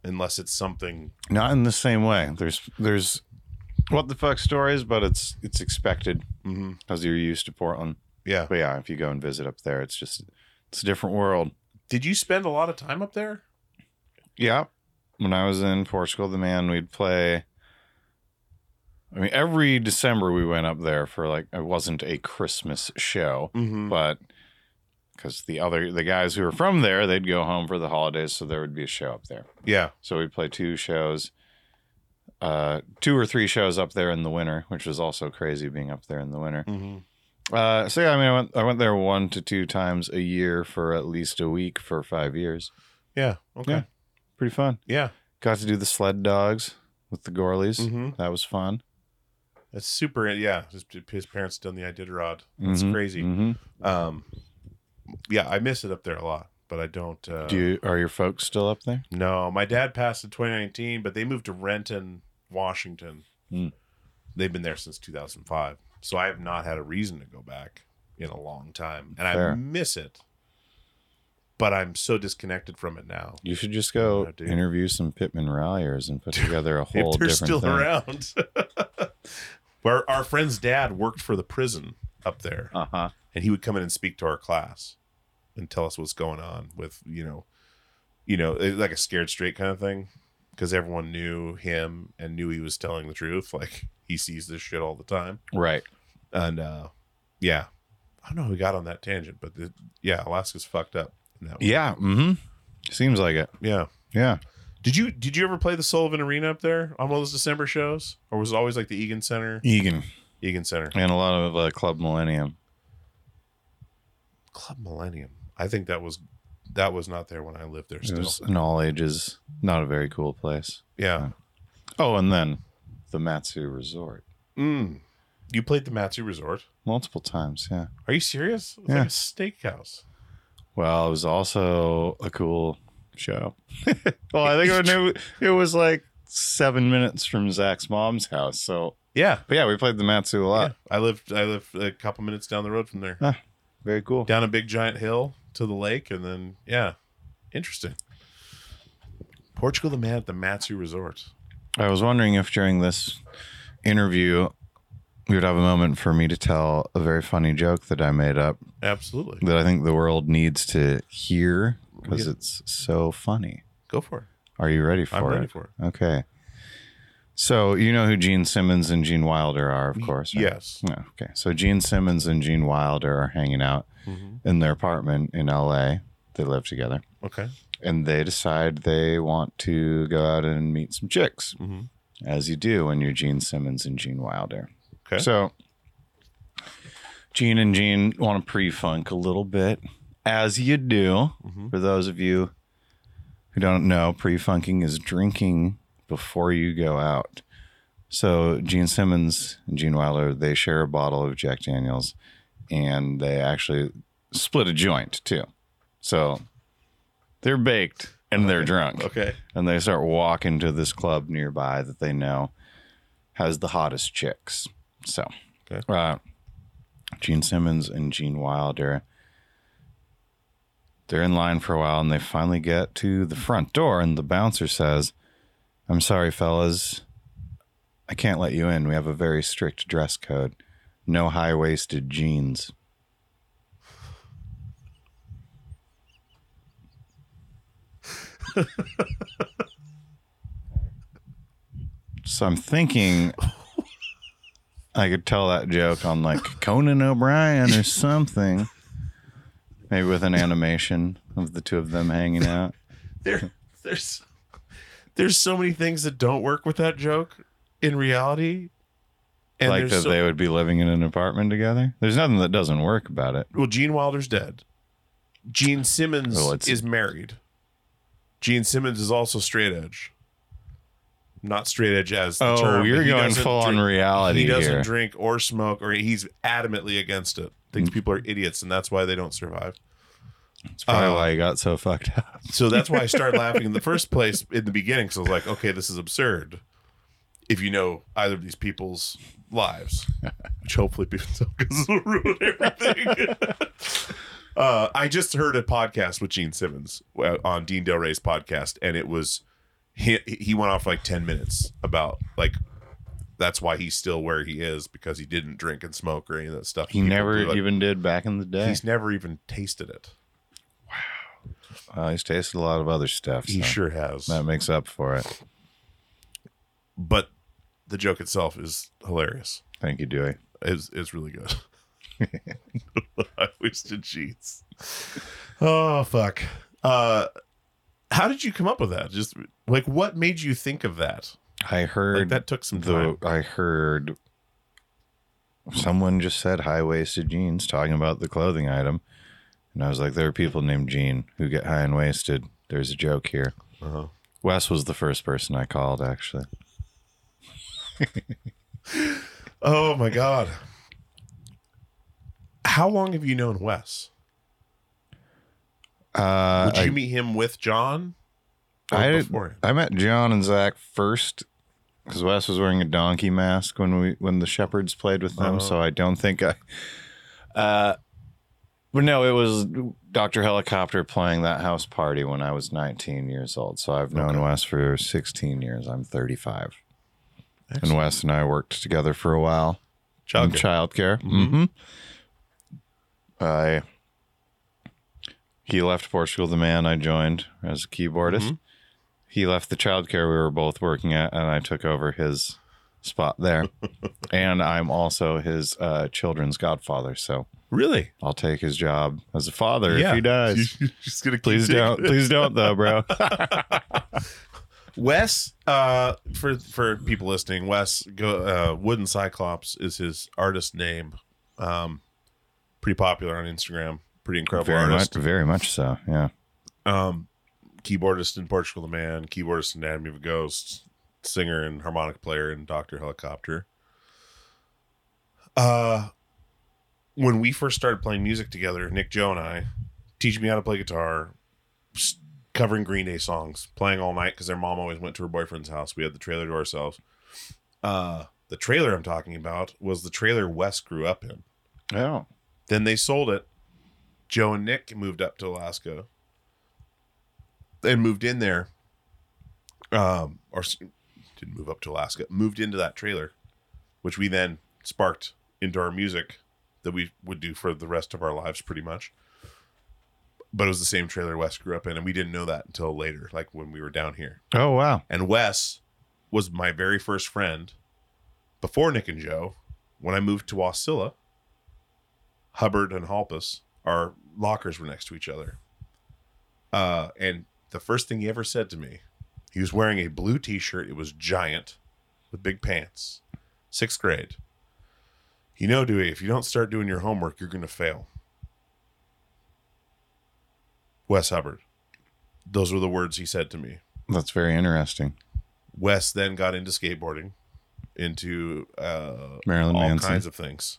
unless it's something. Not in the same way. There's what the fuck stories, but it's expected because you're used to Portland. Yeah, but yeah, if you go and visit up there, it's a different world. Did you spend a lot of time up there? Yeah, when I was in Portugal, the Man, we'd play. I mean, every December we went up there for, like, it wasn't a Christmas show, but because the guys who were from there, they'd go home for the holidays, so there would be a show up there. Yeah. So we'd play two shows. two or three shows up there in the winter, which was also crazy being up there in the winter. Mm-hmm. So yeah, I mean, I went there 1 to 2 times a year for at least a week for 5 years. Yeah. Okay. Yeah, pretty fun. Yeah. Got to do the sled dogs with the Gorleys. Mm-hmm. That was fun. That's super. Yeah. His parents done the Iditarod. It's mm-hmm. crazy. Mm-hmm. Yeah, I miss it up there a lot, but I don't. Are your folks still up there? No, my dad passed in 2019, but they moved to Renton, Washington. Mm. They've been there since 2005, so I have not had a reason to go back in a long time, and fair. I miss it, but I'm so disconnected from it now. You should just go interview some Pittman Ralliers and put together a whole different thing. If they're still around. Where our friend's dad worked for the prison up there. Uh-huh. And he would come in and speak to our class and tell us what's going on with, you know, like a scared straight kind of thing, because everyone knew him and knew he was telling the truth. Like, he sees this shit all the time. Right. And yeah, I don't know how we got on that tangent, but yeah, Alaska's fucked up in that way. Yeah. Mm-hmm. Seems like it. Yeah. Yeah. Did you ever play the Sullivan Arena up there on one of those December shows, or was it always like the Egan Center? Egan Center. And a lot of Club Millennium. Club Millennium. I think that was not there when I lived there. Still, it was an all ages, not a very cool place. Yeah. Oh, and then the Matsu Resort. Mm. You played the Matsu Resort multiple times. Yeah. Are you serious? It was like a steakhouse. Well, it was also a cool show. Well, I think I knew it was like 7 minutes from Zach's mom's house. So yeah, but yeah, we played the Matsu a lot. Yeah. I lived a couple minutes down the road from there. Ah. Very cool. Down a big giant hill to the lake, and then yeah, interesting. Portugal the Man at the Matsu Resort. I was wondering if during this interview we would have a moment for me to tell a very funny joke that I made up. Absolutely. That I think the world needs to hear because it's so funny. Go for it. Are you ready for it? I'm ready for it. Okay. So you know who Gene Simmons and Gene Wilder are, of course, right? Yes. Oh, okay. So Gene Simmons and Gene Wilder are hanging out mm-hmm. in their apartment in L.A. They live together. Okay. And they decide they want to go out and meet some chicks, mm-hmm. as you do when you're Gene Simmons and Gene Wilder. Okay. So Gene and Gene want to pre-funk a little bit, as you do. Mm-hmm. For those of you who don't know, pre-funking is drinking before you go out. So Gene Simmons and Gene Wilder, they share a bottle of Jack Daniels, and they actually split a joint too. So they're baked and they're drunk. Okay. And they start walking to this club nearby that they know has the hottest chicks. So Gene Simmons and Gene Wilder, they're in line for a while, and they finally get to the front door, and the bouncer says, "I'm sorry, fellas, I can't let you in. We have a very strict dress code. No high-waisted jeans." So I'm thinking I could tell that joke on like Conan O'Brien or something. Maybe with an animation of the two of them hanging out. There's so many things that don't work with that joke in reality. And like that they would be living in an apartment together? There's nothing that doesn't work about it. Well, Gene Wilder's dead. Gene Simmons is married. Gene Simmons is also straight edge. Not straight edge as the term. Oh, you're going full on reality here. He doesn't drink or smoke, or he's adamantly against it. Thinks people are idiots, and that's why they don't survive. That's probably why I got so fucked up. So that's why I started laughing in the first place in the beginning. So I was like, okay, this is absurd. If you know either of these people's lives, which hopefully people don't, because it'll ruin everything. I just heard a podcast with Gene Simmons on Dean Del Rey's podcast, and it was he went off like 10 minutes about like that's why he's still where he is, because he didn't drink and smoke or any of that stuff. He never even did back in the day. He's never even tasted it. He's tasted a lot of other stuff. He sure has. That makes up for it. But the joke itself is hilarious. Thank you, Dewey. It's really good. I wasted cheats. Oh, fuck. How did you come up with that? Just like, what made you think of that? I heard like that took some time. I heard someone just said high-waisted jeans talking about the clothing item. And I was like, there are people named Jean who get high and waisted. There's a joke here. Uh-huh. Wes was the first person I called, actually. Oh, my God. How long have you known Wes? Did you meet him with John? I met John and Zach first because Wes was wearing a donkey mask when the Shepherds played with them. Oh. So I don't think I. But no, it was Dr. Helicopter playing that house party when I was 19 years old. So I've known Wes for 16 years. I'm 35. Excellent. And Wes and I worked together for a while. Childcare. Mm-hmm. He left Portugal the Man. I joined as a keyboardist. Mm-hmm. He left the childcare we were both working at, and I took over his spot there. And I'm also his children's godfather. So really, I'll take his job as a father if he dies. Please don't, though, bro. Wes, for people listening, Wes Wooden Cyclops is his artist name. Pretty popular on Instagram. Pretty incredible artist. Very much so, yeah. Keyboardist in Portugal the Man, keyboardist in Anatomy of a Ghost, singer and harmonic player in Dr. Helicopter. When we first started playing music together, Nick, Joe, and I, teaching me how to play guitar, covering Green Day songs, playing all night because their mom always went to her boyfriend's house. We had the trailer to ourselves. The trailer I'm talking about was the trailer Wes grew up in. Oh. Then they sold it. Joe and Nick moved up to Alaska and moved in there, or didn't move up to Alaska, moved into that trailer, which we then sparked into our music that we would do for the rest of our lives pretty much. But it was the same trailer Wes grew up in, and we didn't know that until later, like when we were down here. Oh, wow. And Wes was my very first friend before Nick and Joe when I moved to Wasilla. Hubbard and Halpus, our lockers were next to each other. And the first thing he ever said to me, he was wearing a blue t-shirt. It was giant with big pants, 6th grade. You know, Dewey, if you don't start doing your homework, you're going to fail. Wes Hubbard. Those were the words he said to me. That's very interesting. Wes then got into skateboarding, into Marilyn Manson, all kinds of things.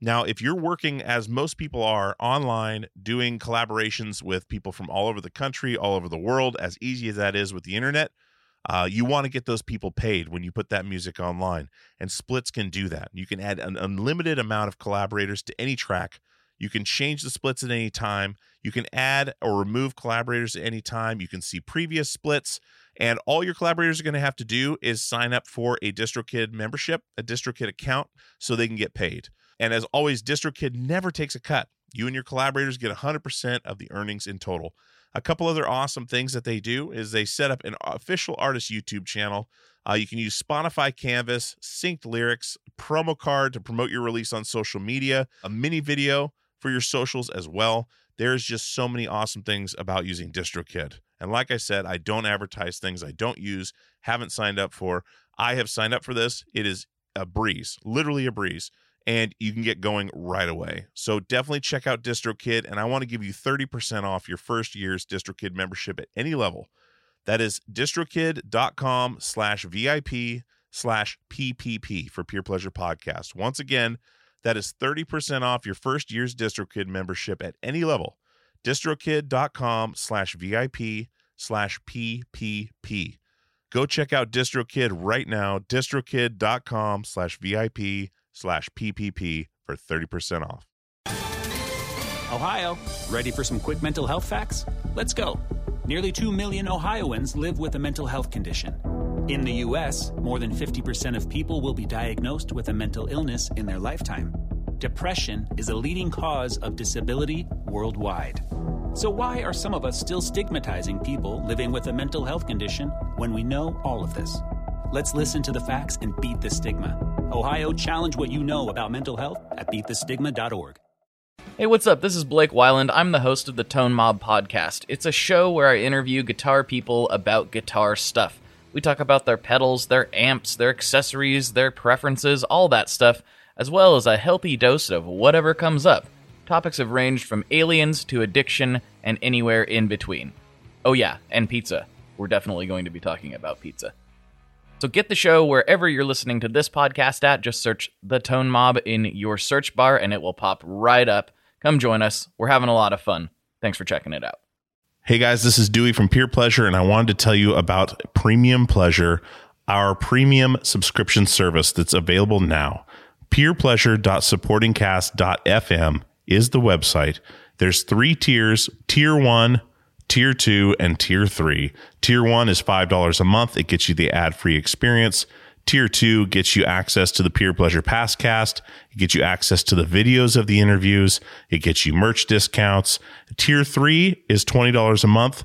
Now, if you're working, as most people are, online, doing collaborations with people from all over the country, all over the world, as easy as that is with the internet, you want to get those people paid when you put that music online. And Splits can do that. You can add an unlimited amount of collaborators to any track. You can change the splits at any time. You can add or remove collaborators at any time. You can see previous splits. And all your collaborators are going to have to do is sign up for a DistroKid membership, a DistroKid account, so they can get paid. And as always, DistroKid never takes a cut. You and your collaborators get 100% of the earnings in total. A couple other awesome things that they do is they set up an official artist YouTube channel. You can use Spotify Canvas, synced lyrics, promo card to promote your release on social media, a mini video for your socials as well. There's just so many awesome things about using DistroKid. And like I said, I don't advertise things I don't use, haven't signed up for. I have signed up for this. It is a breeze, literally a breeze. And you can get going right away. So definitely check out DistroKid, and I want to give you 30% off your first year's DistroKid membership at any level. That is distrokid.com/VIP/PPP for Pure Pleasure Podcast. Once again, that is 30% off your first year's DistroKid membership at any level. distrokid.com/VIP/PPP. Go check out DistroKid right now, distrokid.com/VIP/PPP for 30% off. Ohio, ready for some quick mental health facts? Let's go. Nearly 2 million Ohioans live with a mental health condition. In the U.S., more than 50% of people will be diagnosed with a mental illness in their lifetime. depression is a leading cause of disability worldwide. So why are some of us still stigmatizing people living with a mental health condition when we know all of this? Let's listen to the facts and beat the stigma. Ohio, challenge what you know about mental health at beatthestigma.org. Hey, what's up? This is Blake Wyland. I'm the host of the Tone Mob Podcast. It's a show where I interview guitar people about guitar stuff. We talk about their pedals, their amps, their accessories, their preferences, all that stuff, as well as a healthy dose of whatever comes up. Topics have ranged from aliens to addiction and anywhere in between. Oh yeah, and pizza. We're definitely going to be talking about pizza. So get the show wherever you're listening to this podcast at. Just search The Tone Mob in your search bar and it will pop right up. Come join us. We're having a lot of fun. Thanks for checking it out. Hey guys, this is Dewey from Pure Pleasure, and I wanted to tell you about Premium Pleasure, our premium subscription service that's available now. PurePleasure.supportingcast.fm is the website. There's 3 tiers, tier 1, tier 2, and tier 3. Tier 1 is $5 a month. It gets you the ad-free experience. Tier 2 gets you access to the Pure Pleasure Passcast. It gets you access to the videos of the interviews. It gets you merch discounts. Tier 3 is $20 a month.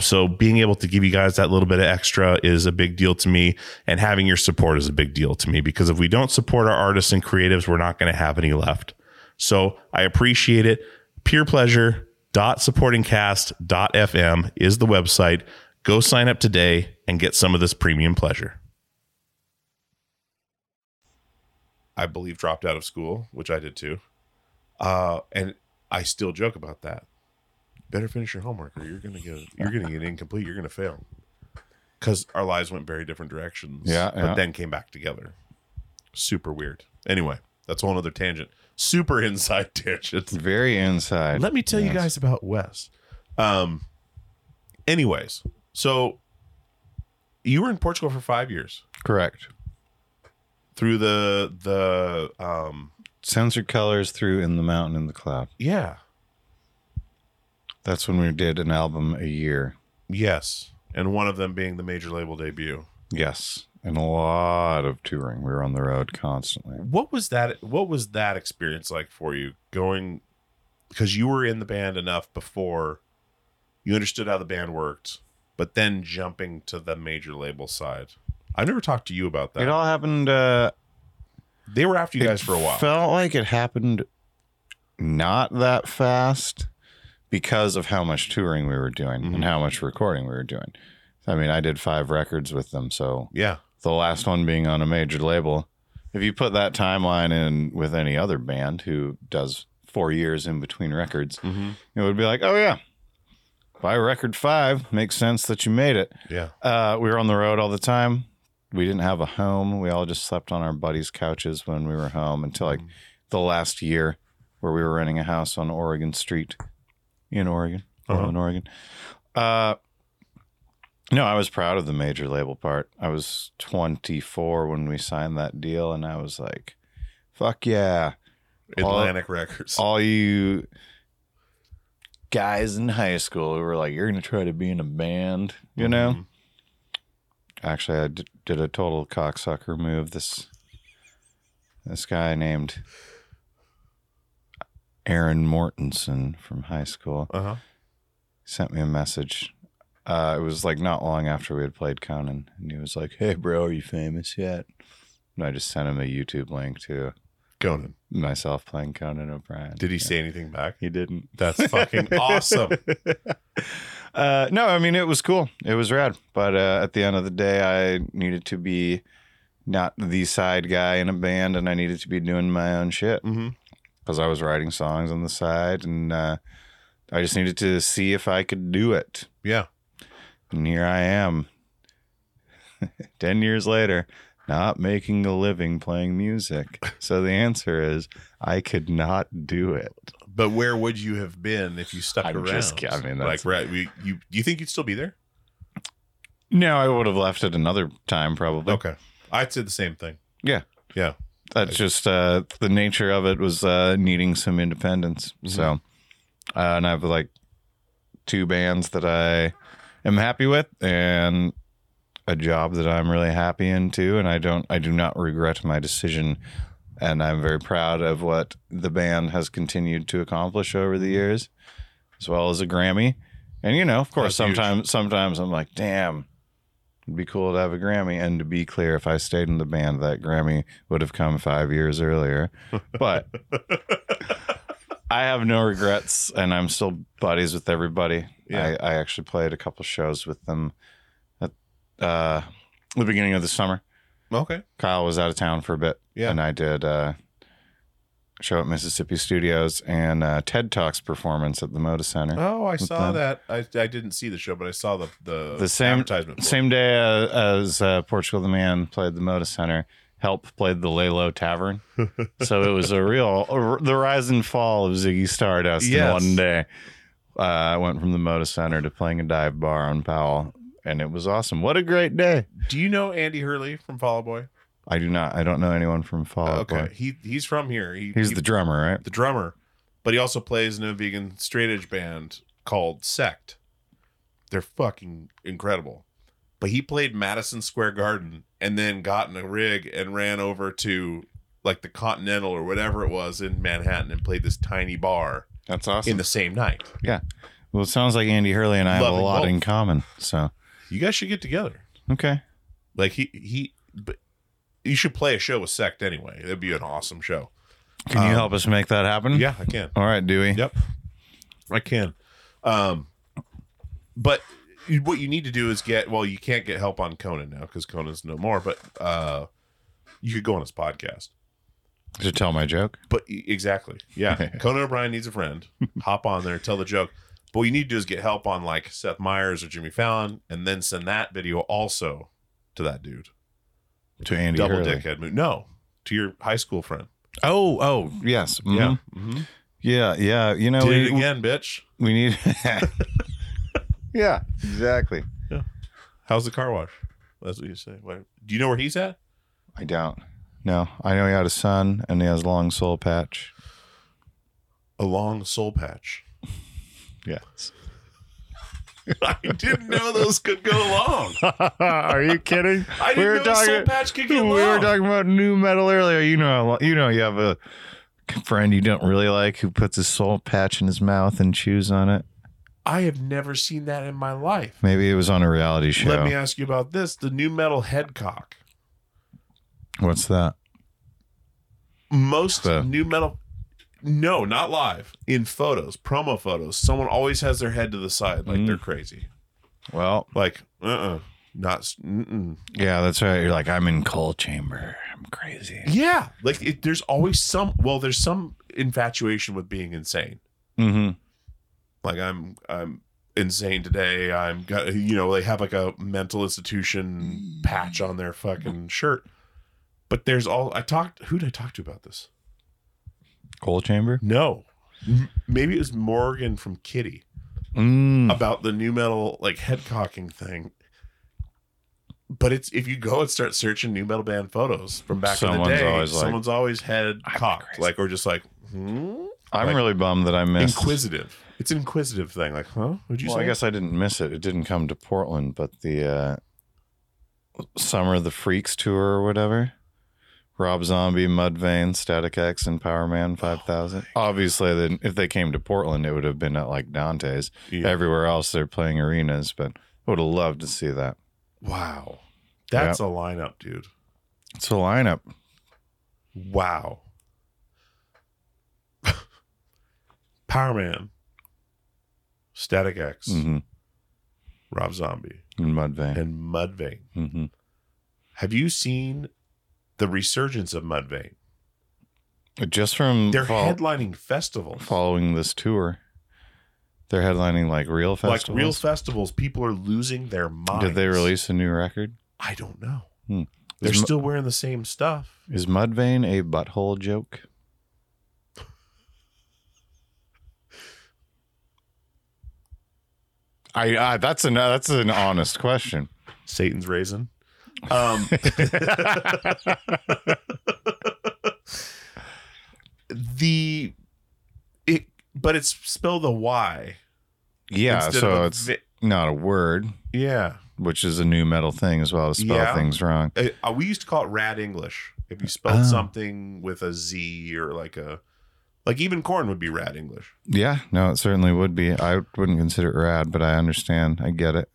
So being able to give you guys that little bit of extra is a big deal to me, and having your support is a big deal to me, because if we don't support our artists and creatives, we're not going to have any left. So I appreciate it. PurePleasure.supportingcast.fm is the website. Go sign up today and get some of this premium pleasure. I believe dropped out of school, which I did too. And I still joke about that. Better finish your homework, or you're gonna get incomplete. You're gonna fail, because our lives went very different directions. Yeah. But then came back together. Super weird. Anyway, that's a whole other tangent. Super inside tangent. Very inside. Let me tell you guys about Wes. Anyways, so you were in Portugal for 5 years, correct? Through the censored colors, through In the Mountain, In the Cloud. Yeah. That's when we did an album a year. Yes. And one of them being the major label debut. Yes. And a lot of touring. We were on the road constantly. What was that experience like for you? Going, because you were in the band enough before, you understood how the band worked, but then jumping to the major label side. I've never talked to you about that. It all happened. They were after you guys for a while. It felt like it happened not that fast, because of how much touring we were doing and how much recording we were doing. I mean, I did 5 records with them, so yeah. The last one being on a major label. If you put that timeline in with any other band who does 4 years in between records, it would be like, oh yeah, by record 5, makes sense that you made it. Yeah. We were on the road all the time. We didn't have a home. We all just slept on our buddies' couches when we were home until like the last year, where we were renting a house on Oregon Street. In Oregon, in Oregon. No, I was proud of the major label part. I was 24 when we signed that deal, and I was like, fuck yeah. Atlantic Records. All you guys in high school who were like, you're going to try to be in a band, you know? Actually, I did a total cocksucker move this This guy named Aaron Mortensen from high school sent me a message. It was like not long after we had played Conan, and he was like, "Hey, bro, are you famous yet?" And I just sent him a YouTube link to Conan. Myself playing Conan O'Brien. Did he say anything back? He didn't. That's fucking awesome. No, I mean, it was cool. It was rad. But at the end of the day, I needed to be not the side guy in a band, and I needed to be doing my own shit because I was writing songs on the side, and I just needed to see if I could do it. Yeah. And here I am 10 years later, not making a living playing music. So the answer is I could not do it. But where would you have been if you stuck around? I mean, that's... Do you think you'd still be there? No, I would have left at another time probably. Okay. I'd say the same thing. Yeah. Yeah. That's just the nature of it was needing some independence. So, and I have like two bands that I am happy with, and a job that I'm really happy in too, and I do not regret my decision, and I'm very proud of what the band has continued to accomplish over the years, as well as a Grammy. And you know, of course, sometimes I'm like, damn, it'd be cool to have a Grammy. And to be clear, if I stayed in the band, that Grammy would have come 5 years earlier. But I have no regrets, and I'm still buddies with everybody. Yeah. I actually played a couple shows with them the beginning of the summer. Okay. Kyle was out of town for a bit. Yeah. And I did a show at Mississippi Studios and TED Talks performance at the Moda Center. Oh, I saw that. I didn't see the show, but I saw the same advertisement. Same day as Portugal the Man played the Moda Center, Help played the Lalo Tavern. So it was a real, the rise and fall of Ziggy Stardust in one day. I went from the Moda Center to playing a dive bar on Powell. And it was awesome. What a great day. Do you know Andy Hurley from Fall Out Boy? I do not. I don't know anyone from Fall Out Boy. He's from here. He's the drummer, right? The drummer. But he also plays in a vegan straight edge band called Sect. They're fucking incredible. But he played Madison Square Garden and then got in a rig and ran over to like the Continental or whatever it was in Manhattan and played this tiny bar. That's awesome. In the same night. Yeah. Well, it sounds like Andy Hurley and I have a lot in common. So... You guys should get together. Okay. Like but you should play a show with Sect anyway. That'd be an awesome show. Can you help us make that happen? Yeah, I can. All right, Dewey. Yep. I can. But what you need to do is you can't get help on Conan now because Conan's no more, but you could go on his podcast. To tell my joke? But exactly. Yeah. Conan O'Brien needs a friend. Hop on there, tell the joke. But what you need to do is get help on like Seth Meyers or Jimmy Fallon, and then send that video also to that dude, to Andy Double Hurley. Dickhead move. No, to your high school friend. Oh, yes, yeah, mm-hmm. yeah. You know, did it again, bitch. We need. Yeah, exactly. Yeah. How's the car wash? That's what you say. Wait, do you know where he's at? I don't. No, I know he had a son, and he has a long soul patch. Yes. I didn't know those could go long. Are you kidding? I didn't know the soul patch could go long. We were talking about new metal earlier. You know you have a friend you don't really like who puts a soul patch in his mouth and chews on it. I have never seen that in my life. Maybe it was on a reality show. Let me ask you about this. The new metal headcock. What's that? New metal... No, not live. In photos, promo photos, someone always has their head to the side like they're crazy. Well, like, not. Yeah, that's right. You're like, I'm in coal chamber. I'm crazy. Yeah, like there's always some. Well, there's some infatuation with being insane. Mm-hmm. Like I'm insane today. They have like a mental institution patch on their fucking shirt. But there's all I talked. Who did I talk to about this? Coal chamber? No. Maybe it was Morgan from Kitty about the new metal like head cocking thing. But it's if you go and start searching new metal band photos from back in the day, someone's always head cocked, like, or just like, I'm like, really bummed that I missed. Inquisitive. It's an inquisitive thing, like, huh? Would you say? I guess I didn't miss it. It didn't come to Portland, but the Summer of the Freaks tour or whatever. Rob Zombie, Mudvayne, Static X, and Power Man 5000. Oh, obviously, then if they came to Portland, it would have been at like Dante's. Yeah. Everywhere else, they're playing arenas, but I would have loved to see that. Wow. That's a lineup, dude. It's a lineup. Wow. Power Man, Static X, mm-hmm. Rob Zombie, and Mudvayne. Mm-hmm. Have you seen the resurgence of Mudvayne? Just from they're headlining festivals following this tour. They're headlining like real festivals. Like real festivals, people are losing their minds. Did they release a new record? I don't know. Hmm. They're still wearing the same stuff. Is Mudvayne a butthole joke? That's an honest question. Satan's raisin. But it's spelled the Y. Yeah, so it's not a word. Yeah, which is a new metal thing as well to spell things wrong. We used to call it Rad English. If you spelled something with a Z or like even corn would be Rad English. Yeah, no, it certainly would be. I wouldn't consider it rad, but I understand. I get it.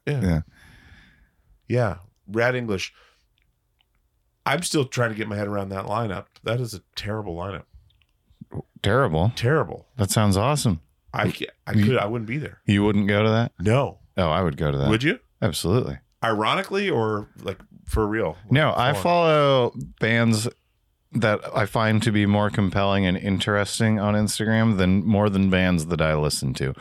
Yeah. Rad English. I'm still trying to get my head around that lineup. That is a terrible lineup. Terrible. That sounds awesome. I wouldn't be there. You wouldn't go to that? No. Oh, I would go to that. Would you? Absolutely. Ironically or like for real? No, I follow bands that I find to be more compelling and interesting on Instagram than bands that I listen to.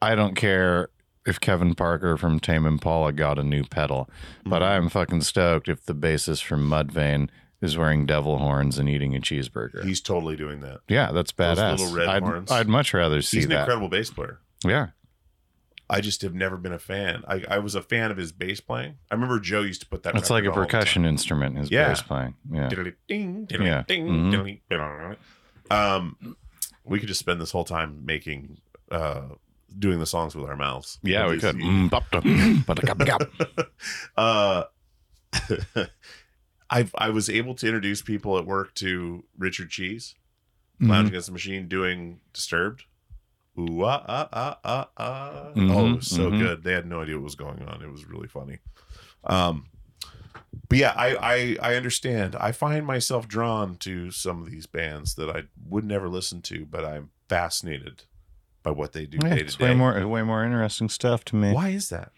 I don't care if Kevin Parker from Tame Impala got a new pedal, but I am fucking stoked if the bassist from Mudvayne is wearing devil horns and eating a cheeseburger. He's totally doing that. Yeah, that's badass. Those little red horns. I'd much rather see that. He's an incredible bass player. Yeah. I just have never been a fan. I was a fan of his bass playing. I remember Joe used to put that. It's like a percussion instrument, his bass playing. Yeah. Ding, ding, ding. We could just spend this whole time making doing the songs with our mouths. Yeah, we could. I was able to introduce people at work to Richard Cheese, Lounge Against the Machine, doing Disturbed. Ooh, oh, it was so good. They had no idea what was going on. It was really funny. But yeah, I understand. I find myself drawn to some of these bands that I would never listen to, but I'm fascinated by what they do day to day. It's way more interesting stuff to me. Why is that?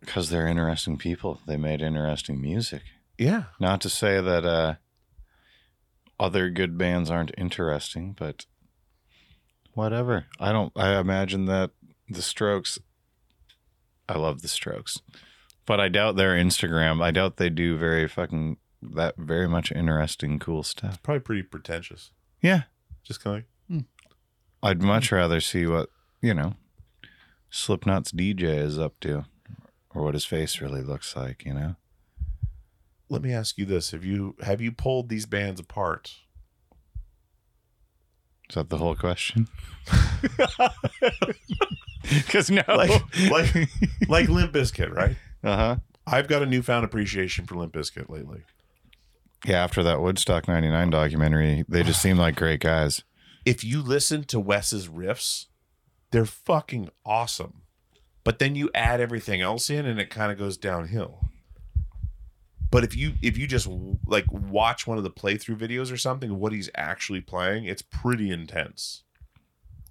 Because they're interesting people. They made interesting music. Yeah. Not to say that other good bands aren't interesting, but whatever. I imagine that the Strokes, I love the Strokes, but I doubt their Instagram. I doubt they do very much interesting, cool stuff. It's probably pretty pretentious. Yeah. Just kind of like, I'd much rather see what, Slipknot's DJ is up to. Or what his face really looks like, Let me ask you this. Have you pulled these bands apart? Is that the whole question? Because no. Like Limp Bizkit, right? Uh-huh. I've got a newfound appreciation for Limp Bizkit lately. Yeah, after that Woodstock 99 documentary, they just seem like great guys. If you listen to Wes's riffs, they're fucking awesome. But then you add everything else in and it kind of goes downhill. But if you just watch one of the playthrough videos or something, what he's actually playing, it's pretty intense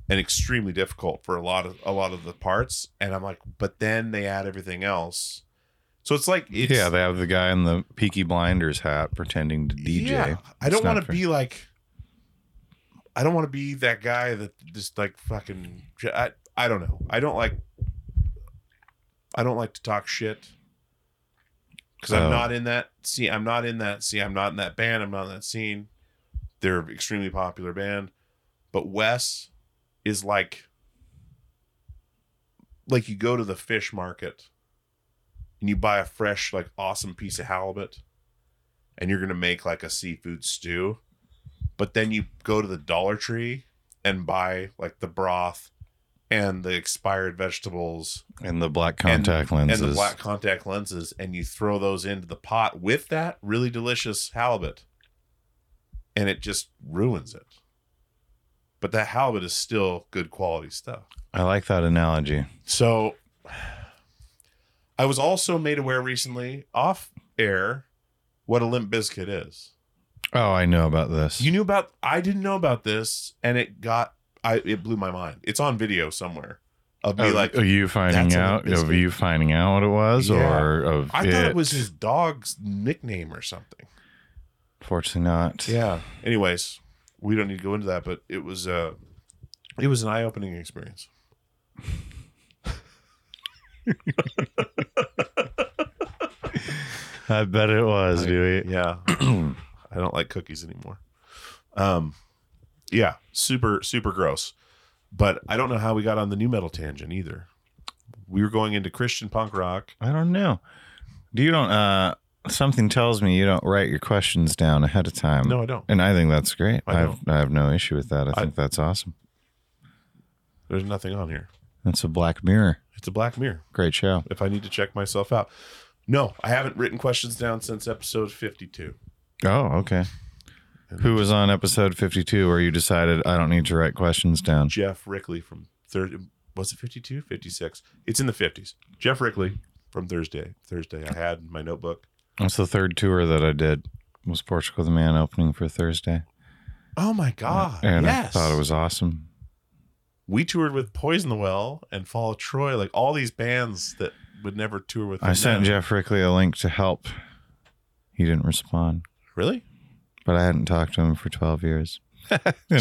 and extremely difficult for a lot of the parts. And I'm like, but then they add everything else. So it's like, they have the guy in the Peaky Blinders hat pretending to DJ. Yeah, I don't want to be like, I don't want to be that guy that just like fucking, I don't know. I don't like to talk shit because I'm not in that. See, I'm not in that. See, I'm not in that band. I'm not in that scene. They're an extremely popular band, but Wes is like you go to the fish market and you buy a fresh, like awesome piece of halibut and you're going to make like a seafood stew, but then you go to the Dollar Tree and buy like the broth and the expired vegetables and the black contact lenses and you throw those into the pot with that really delicious halibut, and it just ruins it. But that halibut is still good quality stuff. I like that analogy. So I was also made aware recently off air what a Limp Bizkit is. Oh, I know about this. You knew about, I didn't know about this, and it blew my mind. It's on video somewhere. Of me like, you finding out what it was, yeah. I thought it was his dog's nickname or something. Fortunately not. Yeah. Anyways, we don't need to go into that, but it was an eye-opening experience. I bet it was, Dewey. Yeah. I don't like cookies anymore. Yeah, super, super gross. But I don't know how we got on the new metal tangent either. We were going into Christian punk rock. I don't know. Something tells me you don't write your questions down ahead of time. No, I don't. And I think that's great. I have no issue with that. I think that's awesome. There's nothing on here. That's a Black Mirror. It's a Black Mirror. Great show. If I need to check myself out. No, I haven't written questions down since episode 52. Oh, okay. Who was on episode 52 where you decided I don't need to write questions down? Jeff Rickley from was it 52? 56. It's in the 50s. Jeff Rickley from Thursday. Thursday I had in my notebook. That's the third tour that I did. Was Portugal the Man opening for Thursday. Oh my God. And yes. I thought it was awesome. We toured with Poison the Well and Fall of Troy, like all these bands that would never tour with them. I sent Jeff Rickley a link to help. He didn't respond. Really? But I hadn't talked to him for 12 years. I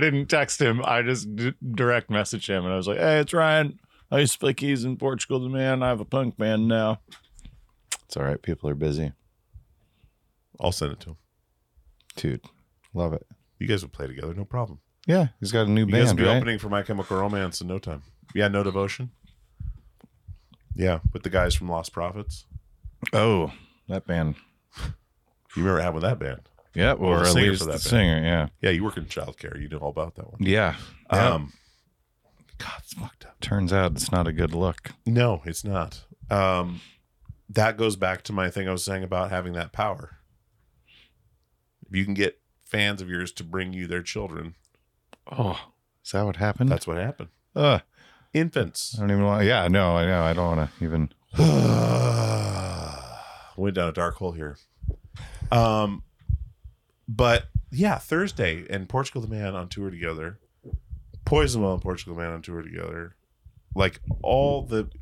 didn't text him. I just direct messaged him. And I was like, hey, it's Ryan. I used to play keys in Portugal the Man. I have a punk band now. It's all right. People are busy. I'll send it to him. Dude, love it. You guys would play together. No problem. Yeah. He's got a new band, right? You guys would be opening for My Chemical Romance in no time. Yeah. No Devotion. Yeah. With the guys from Lost Prophets. Oh, that band. You remember having that band? Yeah, or at least the singer, yeah. Yeah, you work in childcare. You know all about that one. Yeah. God, it's fucked up. Turns out it's not a good look. No, it's not. That goes back to my thing I was saying about having that power. If you can get fans of yours to bring you their children. Oh, is that what happened? That's what happened. Infants. I don't even want... Yeah, no, I know. I don't want to even... Went down a dark hole here. But yeah, Thursday and Portugal the Man on tour together. Poison Well and Portugal the Man on tour together.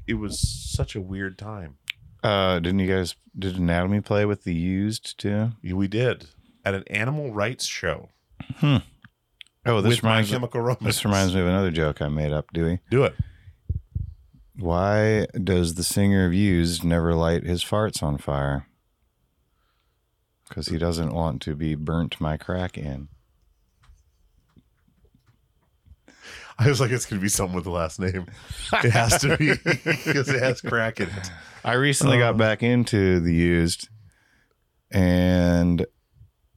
It was such a weird time. Did Anatomy play with the Used too? We did. At an animal rights show. Oh, this reminds me of another joke I made up, Dewey. Do it. Why does the singer of Used never light his farts on fire? Because he doesn't want to be burnt my crack in. I was like, it's going to be someone with the last name. It has to be because it has crack in it. I recently got back into the Used and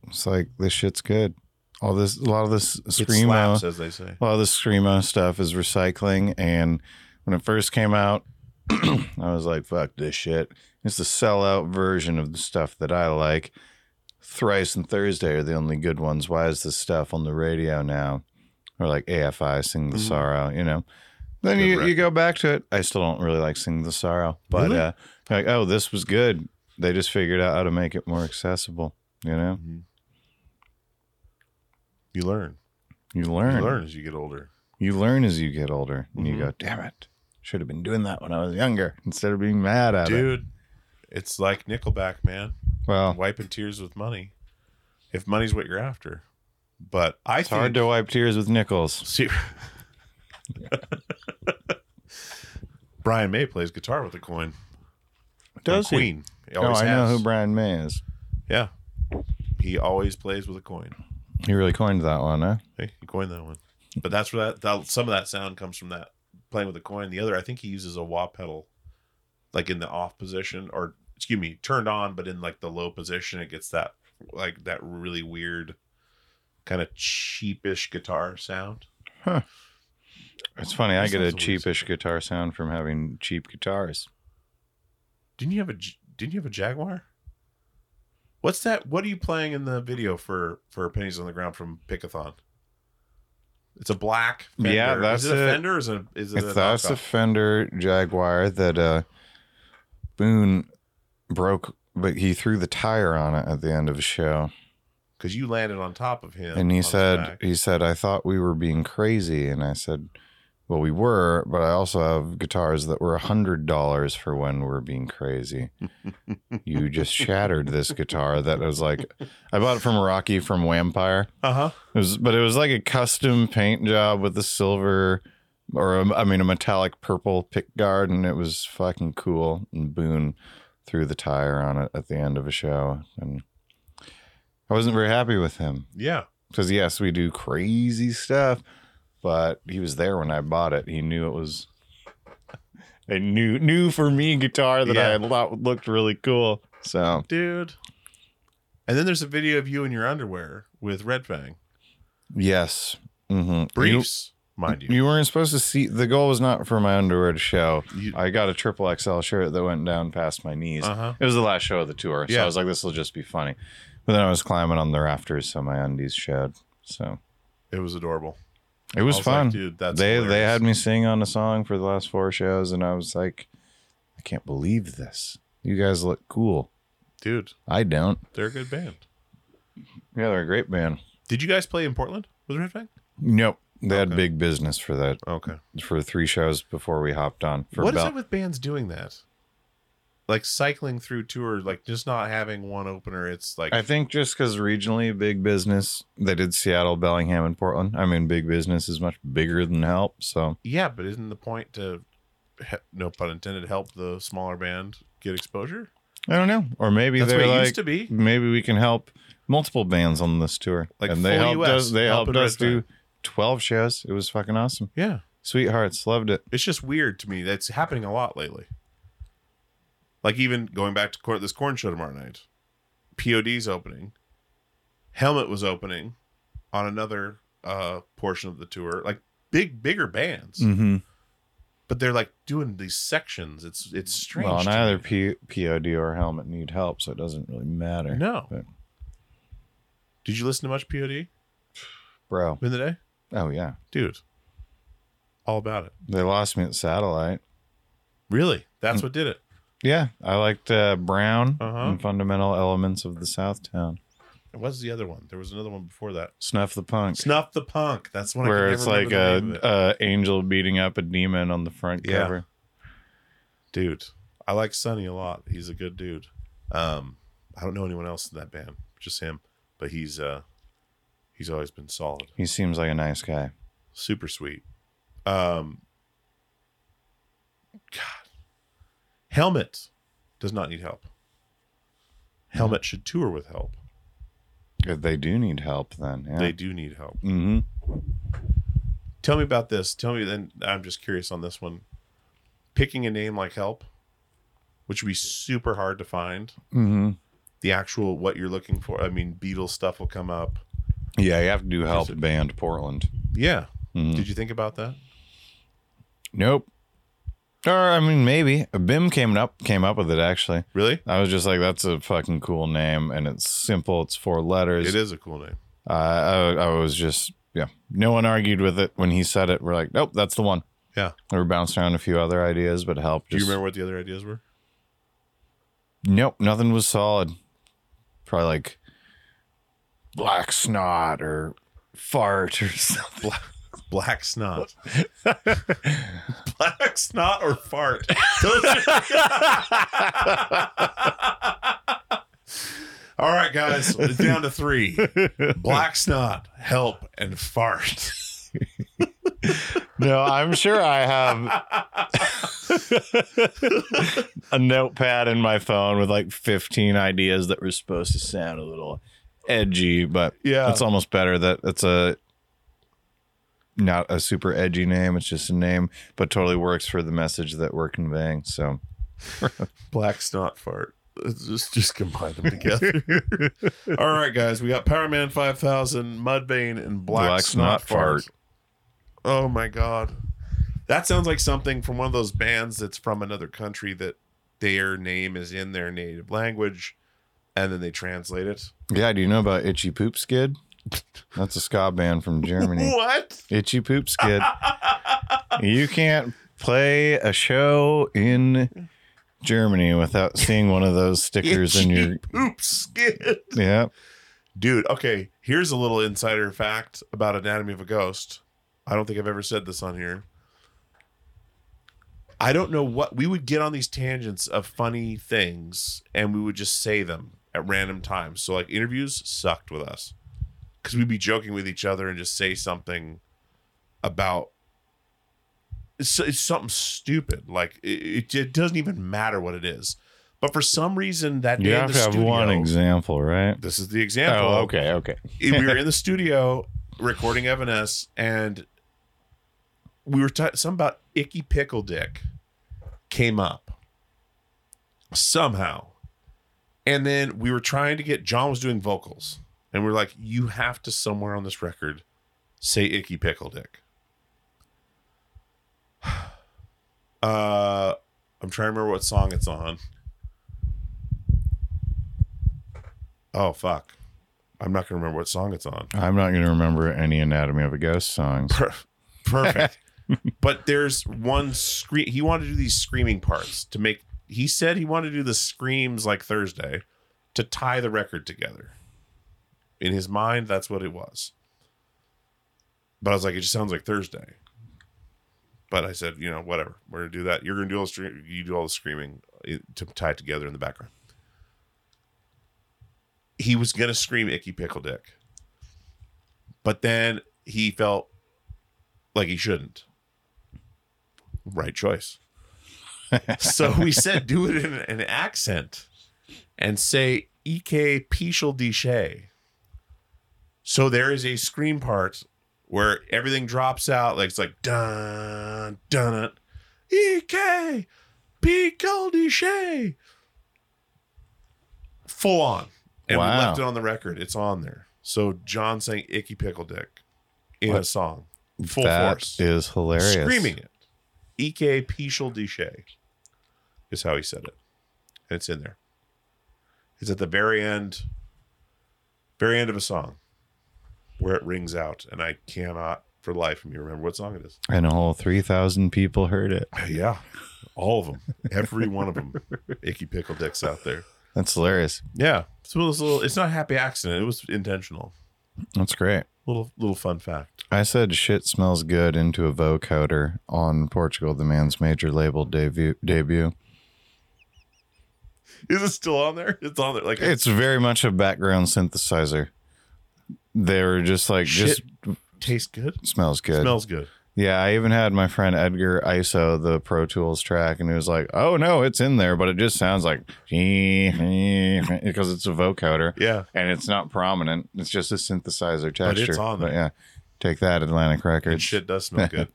it's like, this shit's good. A lot of this screamo, slaps, as they say. A lot of this screamo stuff is recycling, and when it first came out, I was like, fuck this shit. It's the sellout version of the stuff that I like. Thrice and Thursday are the only good ones. Why is this stuff on the radio now? Or like AFI, Sing the Sorrow, you know. Then you go back to it. I still don't really like Sing the Sorrow. But really? This was good. They just figured out how to make it more accessible, you know. Mm-hmm. You learn as you get older. And you go, damn it. Should have been doing that when I was younger instead of being mad at it. Dude, it's like Nickelback, man. Well, wiping tears with money. If money's what you're after. But it's hard to wipe tears with nickels. See, Brian May plays guitar with a coin. Does he? Queen. I know who Brian May is. Yeah. He always plays with a coin. He really coined that one, huh? Hey, he coined that one. But that's where some of that sound comes from, that playing with a coin. The other, I think he uses a wah pedal, like in the off position, or excuse me, turned on, but in like the low position, it gets that really weird kind of cheapish guitar sound. Huh. It's funny. I get a cheapish guitar sound from having cheap guitars. Didn't you have a Jaguar? What's that? What are you playing in the video for Pennies on the Ground from Pickathon? It's a black Fender. Yeah, that's it. Is it a Fender? Or is it that's a Fender Jaguar that Boone broke, but he threw the tire on it at the end of the show. Because you landed on top of him. And he said, I thought we were being crazy. And I said, well, we were, but I also have guitars that were $100 for when we're being crazy. You just shattered this guitar that was like, I bought it from Rocky from Wampire. Uh-huh. It was like a custom paint job with a silver a metallic purple pick guard. And it was fucking cool. And Boone threw the tire on it at the end of a show. And I wasn't very happy with him. Yeah. Because, yes, we do crazy stuff. But he was there when I bought it. He knew it was a new for me guitar that I thought looked really cool. So, dude. And then there's a video of you in your underwear with Red Fang. Yes. Mm-hmm. Briefs, mind you. You weren't supposed to see. The goal was not for my underwear to show. I got a triple XL shirt that went down past my knees. Uh-huh. It was the last show of the tour. So I was like, this will just be funny. But then I was climbing on the rafters, so my undies showed. So it was adorable. It was fun. Like, dude, they had me sing on a song for the last 4 shows, and I was like, I can't believe this. You guys look cool. Dude. I don't. They're a good band. Yeah, they're a great band. Did you guys play in Portland with Red Fang? Nope. They had big business for that. Okay. For 3 shows before we hopped on. What is it with bands doing that? Like cycling through tours, like just not having one opener. It's like, I think just because regionally big business, they did Seattle, Bellingham, and Portland. I mean, big business is much bigger than help. So yeah, but isn't the point to, no pun intended, help the smaller band get exposure? I don't know, or maybe that's they're like, used to be. Maybe we can help multiple bands on this tour. Like, and they helped us. They helped us do 12 shows. It was fucking awesome. Yeah, sweethearts, loved it. It's just weird to me. That's happening a lot lately. Like, even going back to this Korn show tomorrow night, POD's opening, Helmet was opening on another portion of the tour, like bigger bands, mm-hmm. But they're like doing these sections. It's strange. Well, neither POD or Helmet need help, so it doesn't really matter. No. But... Did you listen to much POD, bro? In the day? Oh yeah, dude, all about it. They lost me at Satellite. Really? That's what did it. Yeah, I liked Brown and Fundamental Elements of the Southtown. What's the other one? There was another one before that. Snuff the Punk. That's one where I can never remember the name of it. Angel beating up a demon on the front cover. Dude, I like Sonny a lot. He's a good dude. I don't know anyone else in that band, just him. But he's always been solid. He seems like a nice guy. Super sweet. God. Helmet does not need help. Helmet should tour with help. If they do need help, then. Yeah. They do need help. Mm-hmm. Tell me about this. Tell me then. I'm just curious on this one. Picking a name like Help, which would be super hard to find. Mm-hmm. The actual what you're looking for. I mean, Beatles stuff will come up. Yeah, you have to do Help Band Portland. Yeah. Mm-hmm. Did you think about that? Nope. Or, I mean, maybe. BIM came up with it, actually. Really? I was just like, that's a fucking cool name, and it's simple. It's 4 letters. It is a cool name. I was just, yeah. No one argued with it when he said it. We're like, nope, that's the one. Yeah. We were bouncing around a few other ideas, but Help. Do you remember what the other ideas were? Nope, nothing was solid. Probably like Black Snot or Fart or something. Black Snot. Black Snot or Fart. All right, guys. It's down to 3. Black Snot, Help, and Fart. No, I'm sure I have a notepad in my phone with like 15 ideas that were supposed to sound a little edgy, but yeah, it's almost better that it's not a super edgy name. It's just a name, but totally works for the message that we're conveying. So Black Snot Fart. Just combine them together. All right, guys, we got Power Man 5000, Mudvayne, and Black Snot Fart. Oh my god, that sounds like something from one of those bands that's from another country that their name is in their native language, and then they translate it. Yeah, do you know about Itchy Poop Skid? That's a ska band from Germany. What? Itchy Poop Skid. You can't play a show in Germany without seeing one of those stickers in your poop skid. Yeah, dude. Okay, here's a little insider fact about Anatomy of a Ghost. I don't think I've ever said this on here. I don't know what we would get on these tangents of funny things, and we would just say them at random times. So like interviews sucked with us because we'd be joking with each other and just say something about it's something stupid. Like it doesn't even matter what it is. But for some reason that you day have in the to have studio, one example, right? This is the example. Oh, okay. We were in the studio recording Evanescence, and we were something about Icky Pickle Dick came up somehow, and then we were trying to get John was doing vocals, and we're like, you have to somewhere on this record say Icky Pickle Dick. I'm trying to remember what song it's on. Oh fuck, I'm not gonna remember what song it's on. I'm not gonna remember any Anatomy of a Ghost songs. Perfect. But there's one scream. He wanted to do these screaming parts to make. He said he wanted to do the screams like Thursday to tie the record together. In his mind, that's what it was. But I was like, it just sounds like Thursday. But I said, you know, whatever. We're gonna do that. You're gonna do all the screaming to tie it together in the background. He was gonna scream Icky Pickle Dick, but then he felt like he shouldn't. Right choice. So we said, do it in an accent and say "Ek Pichel Dishe." So there is a scream part where everything drops out, like it's like dun dun Ek Pichel Dishe. Full on. And wow. We left it on the record. It's on there. So John sang Icky Pickle Dick in a song. Full that force. That is hilarious. Screaming it. Ek Pichel Dishe is how he said it. And it's in there. It's at the very end of a song where it rings out. And I cannot for the life of me remember what song it is. And a whole 3,000 people heard it. Yeah. All of them. Every one of them. Icky Pickle Dick's out there. That's hilarious. Yeah. So it's not a happy accident. It was intentional. That's great. Little fun fact. I said shit smells good into a vocoder on Portugal, the Man's major label debut. Is it still on there? It's on there. Like it's very much a background synthesizer. They were just like shit just tastes good. Smells good. Smells good. Yeah, I even had my friend Edgar ISO the Pro Tools track, and he was like, oh, no, it's in there, but it just sounds like, because it's a vocoder. Yeah. And it's not prominent. It's just a synthesizer texture. But it's on there. But yeah, take that, Atlantic Records. And shit does smell good.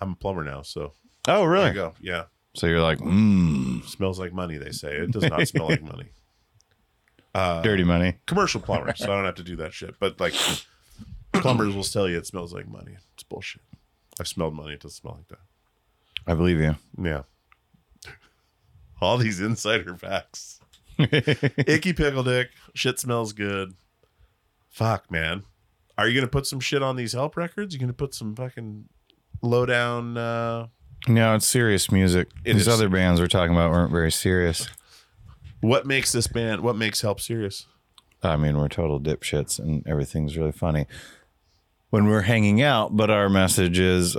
I'm a plumber now, so. Oh, really? There you go. Yeah. So you're like, smells like money, they say. It does not smell like money. Dirty money. Commercial plumber, so I don't have to do that shit. But like... Plumbers will tell you it smells like money. It's bullshit. I've smelled money. It doesn't smell like that. I believe you. Yeah. All these insider facts. Icky Pickle Dick. Shit smells good. Fuck, man. Are you going to put some shit on these Help records? You going to put some fucking lowdown? No, it's serious music. These other bands we're talking about weren't very serious. What makes Help serious? I mean, we're total dipshits and everything's really funny when we're hanging out, but our message is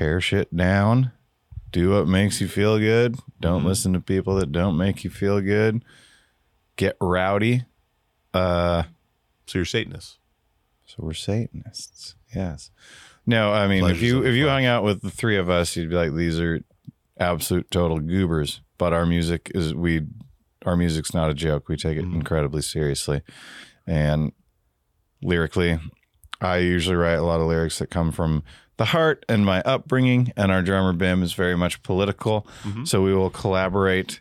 tear shit down, do what makes you feel good, don't listen to people that don't make you feel good, get rowdy. So you're Satanists. So we're Satanists, yes. No, I mean, pleasure's if you hung out with the three of us, you'd be like, these are absolute total goobers, but our music is our music's not a joke. We take it incredibly seriously. And lyrically, I usually write a lot of lyrics that come from the heart and my upbringing, and our drummer Bim is very much political. Mm-hmm. So we will collaborate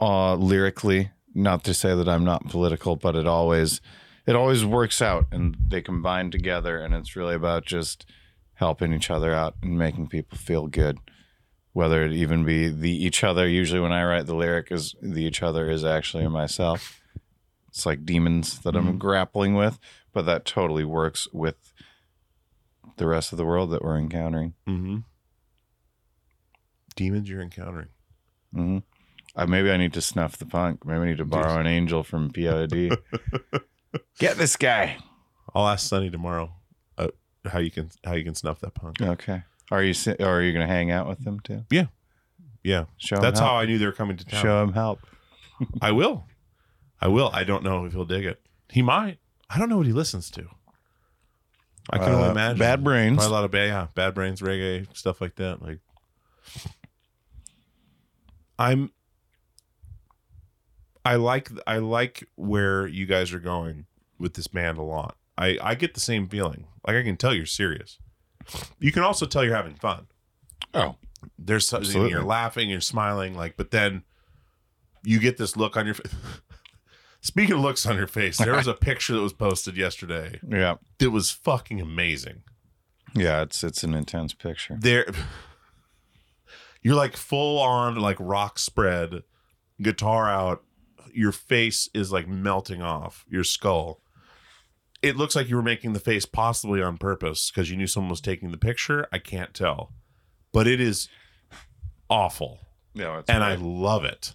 lyrically. Not to say that I'm not political, but it always works out, and they combine together, and it's really about just helping each other out and making people feel good. Whether it even be the each other, usually when I write the lyric, is the each other is actually myself. It's like demons that I'm grappling with, but that totally works with the rest of the world that we're encountering. Mm-hmm. Demons you're encountering. Mm-hmm. Maybe I need to snuff the punk. Maybe I need to borrow an angel from POD. Get this guy. I'll ask Sunny tomorrow how you can snuff that punk. Okay. Are you going to hang out with them too? Yeah. Yeah. That's how I knew they were coming to town. Show him help. I will. I don't know if he'll dig it. He might. I don't know what he listens to. I can only imagine. Bad Brains. Probably a lot of Bad Brains, reggae, stuff like that. Like, I like where you guys are going with this band a lot. I get the same feeling. Like, I can tell you're serious. You can also tell you're having fun. Oh, there's something, you're laughing, you're smiling, like, but then you get this look on your face. Speaking of looks on your face, there was a picture that was posted yesterday. Yeah, it was fucking amazing. Yeah, it's an intense picture. There, you're like full on like rock spread, guitar out. Your face is like melting off your skull. It looks like you were making the face possibly on purpose because you knew someone was taking the picture. I can't tell, but it is awful. Yeah, and right. I love it.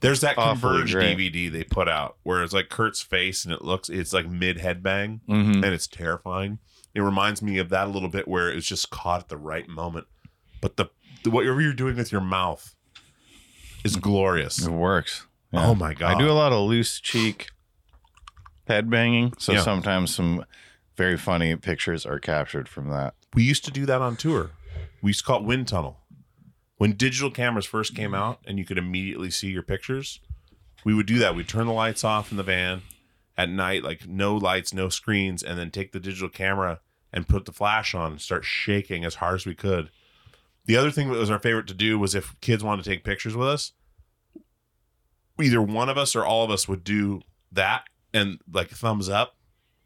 There's that Converge DVD they put out where it's like Kurt's face and it's like mid headbang, and it's terrifying. It reminds me of that a little bit where it's just caught at the right moment, but whatever you're doing with your mouth is glorious. It works. Yeah. Oh my god! I do a lot of loose cheek headbanging, so sometimes some very funny pictures are captured from that. We used to do that on tour. We used to call it wind tunnel. When digital cameras first came out and you could immediately see your pictures, we would do that. We'd turn the lights off in the van at night, like no lights, no screens, and then take the digital camera and put the flash on and start shaking as hard as we could. The other thing that was our favorite to do was if kids wanted to take pictures with us, either one of us or all of us would do that and like thumbs up,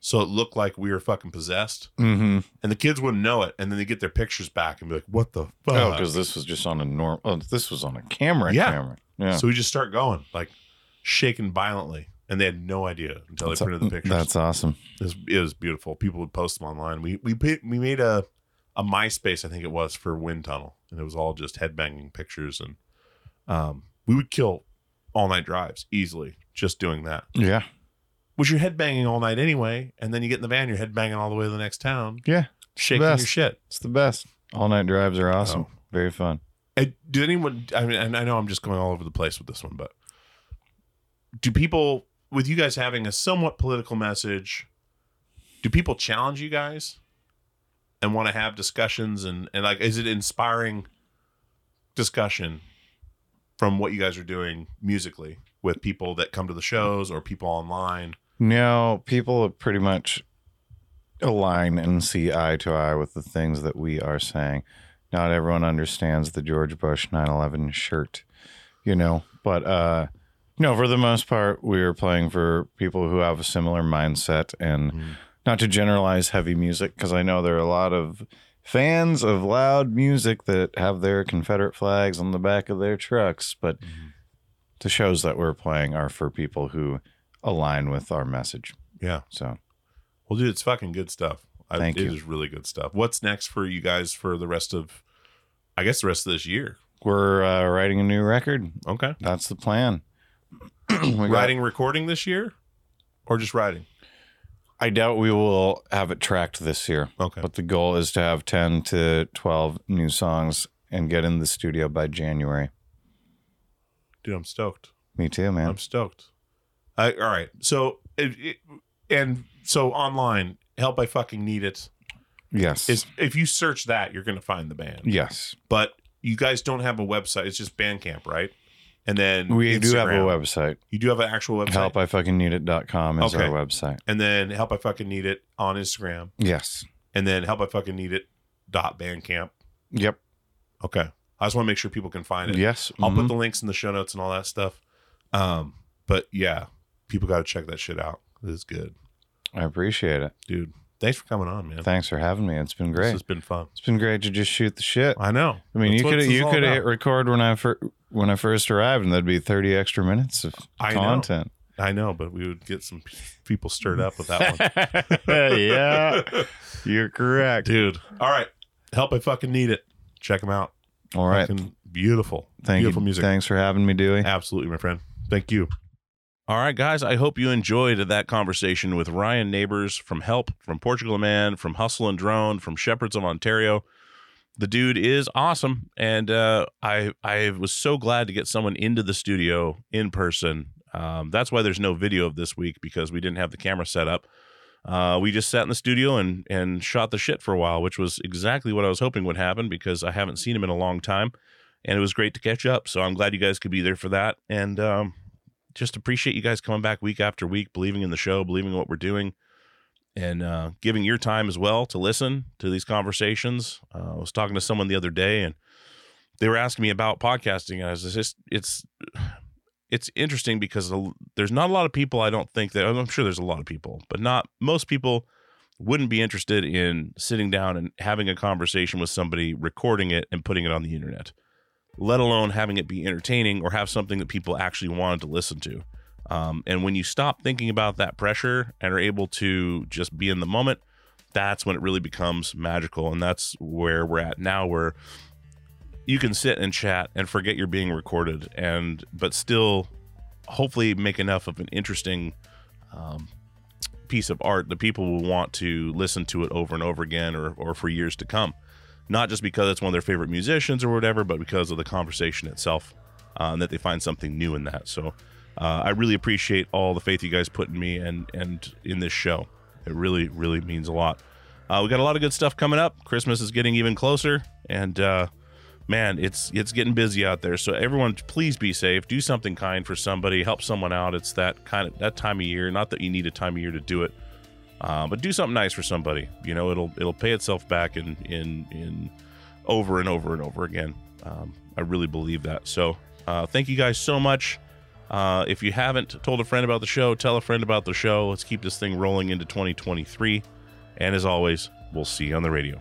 so it looked like we were fucking possessed. Mm-hmm. And the kids wouldn't know it, and then they get their pictures back and be like, what the fuck? Oh, because this was just on a this was on a camera. Yeah. So we just start going, like shaking violently, and they had no idea until they printed the pictures. That's awesome. It was beautiful. People would post them online. We made a MySpace, I think it was, for Wind Tunnel, and it was all just headbanging pictures, and we would kill all night drives easily just doing that. Yeah. Which you're headbanging all night anyway, and then you get in the van, you're headbanging all the way to the next town. Yeah. Shaking your shit. It's the best. All night drives are awesome. Oh. Very fun. And I know I'm just going all over the place with this one, but do people, with you guys having a somewhat political message, do people challenge you guys and want to have discussions? And like, is it inspiring discussion from what you guys are doing musically with people that come to the shows or people online? No, people pretty much align and see eye to eye with the things that we are saying. Not everyone understands the George Bush 9/11 shirt, but for the most part, we are playing for people who have a similar mindset, and not to generalize heavy music, because I know there are a lot of fans of loud music that have their Confederate flags on the back of their trucks, but the shows that we're playing are for people who align with our message. Yeah. So, well, dude, it's fucking good stuff. Thank you. It is really good stuff. What's next for you guys for the rest of this year? We're writing a new record. Okay. That's the plan. Recording this year, or just writing? I doubt we will have it tracked this year. Okay. But the goal is to have 10 to 12 new songs and get in the studio by January. Dude, I'm stoked. Me too, man. I'm stoked. All right. So, so online, help I fucking need it. Yes. If you search that, you're going to find the band. Yes. But you guys don't have a website. It's just Bandcamp, right? And then we Instagram. Do have a website. You do have an actual website? HelpIFuckingNeedIt.com is okay. Our website. And then Help I Fucking Need It on Instagram. Yes. And then helpifuckingneedit.bandcamp. Yep. Okay. I just want to make sure people can find it. Yes. I'll put the links in the show notes and all that stuff. But yeah, people got to check that shit out. It's good. I appreciate it. Dude, thanks for coming on, man. Thanks for having me. It's been great. This has been fun. It's been great to just shoot the shit. I know. I mean, you could hit record when I first arrived and there'd be 30 extra minutes of content. I know, but we would get some people stirred up with that one. Yeah, you're correct. Dude. All right. Help I Fucking Need It. Check them out. All right. Fucking beautiful. Beautiful music. Thanks for having me, Dewey. Absolutely, my friend. Thank you. All right, guys. I hope you enjoyed that conversation with Ryan Neighbors from Help, from Portugal Man, from Hustle and Drone, from Shepherds of Ontario. The dude is awesome. And I was so glad to get someone into the studio in person. That's why there's no video of this week, because we didn't have the camera set up. We just sat in the studio and shot the shit for a while, which was exactly what I was hoping would happen, because I haven't seen him in a long time, and it was great to catch up. So I'm glad you guys could be there for that. And just appreciate you guys coming back week after week, believing in the show, believing in what we're doing, and giving your time as well to listen to these conversations. I was talking to someone the other day, and they were asking me about podcasting, and I was just, it's interesting because there's not a lot of people, I don't think that, I'm sure there's a lot of people, but not most people wouldn't be interested in sitting down and having a conversation with somebody, recording it and putting it on the internet, let alone having it be entertaining or have something that people actually wanted to listen to. And when you stop thinking about that pressure and are able to just be in the moment, that's when it really becomes magical. And that's where we're at now, where you can sit and chat and forget you're being recorded, but still hopefully make enough of an interesting piece of art that people will want to listen to it over and over again, or for years to come, not just because it's one of their favorite musicians or whatever, but because of the conversation itself, and that they find something new in that. So I really appreciate all the faith you guys put in me and in this show. It really, really means a lot. We got a lot of good stuff coming up. Christmas is getting even closer, and man, it's getting busy out there. So everyone, please be safe. Do something kind for somebody. Help someone out. It's that time of year. Not that you need a time of year to do it, but do something nice for somebody. You know, it'll pay itself back in over and over and over again. I really believe that. So thank you guys so much. If you haven't told a friend about the show, tell a friend about the show. Let's keep this thing rolling into 2023. And as always, we'll see you on the radio.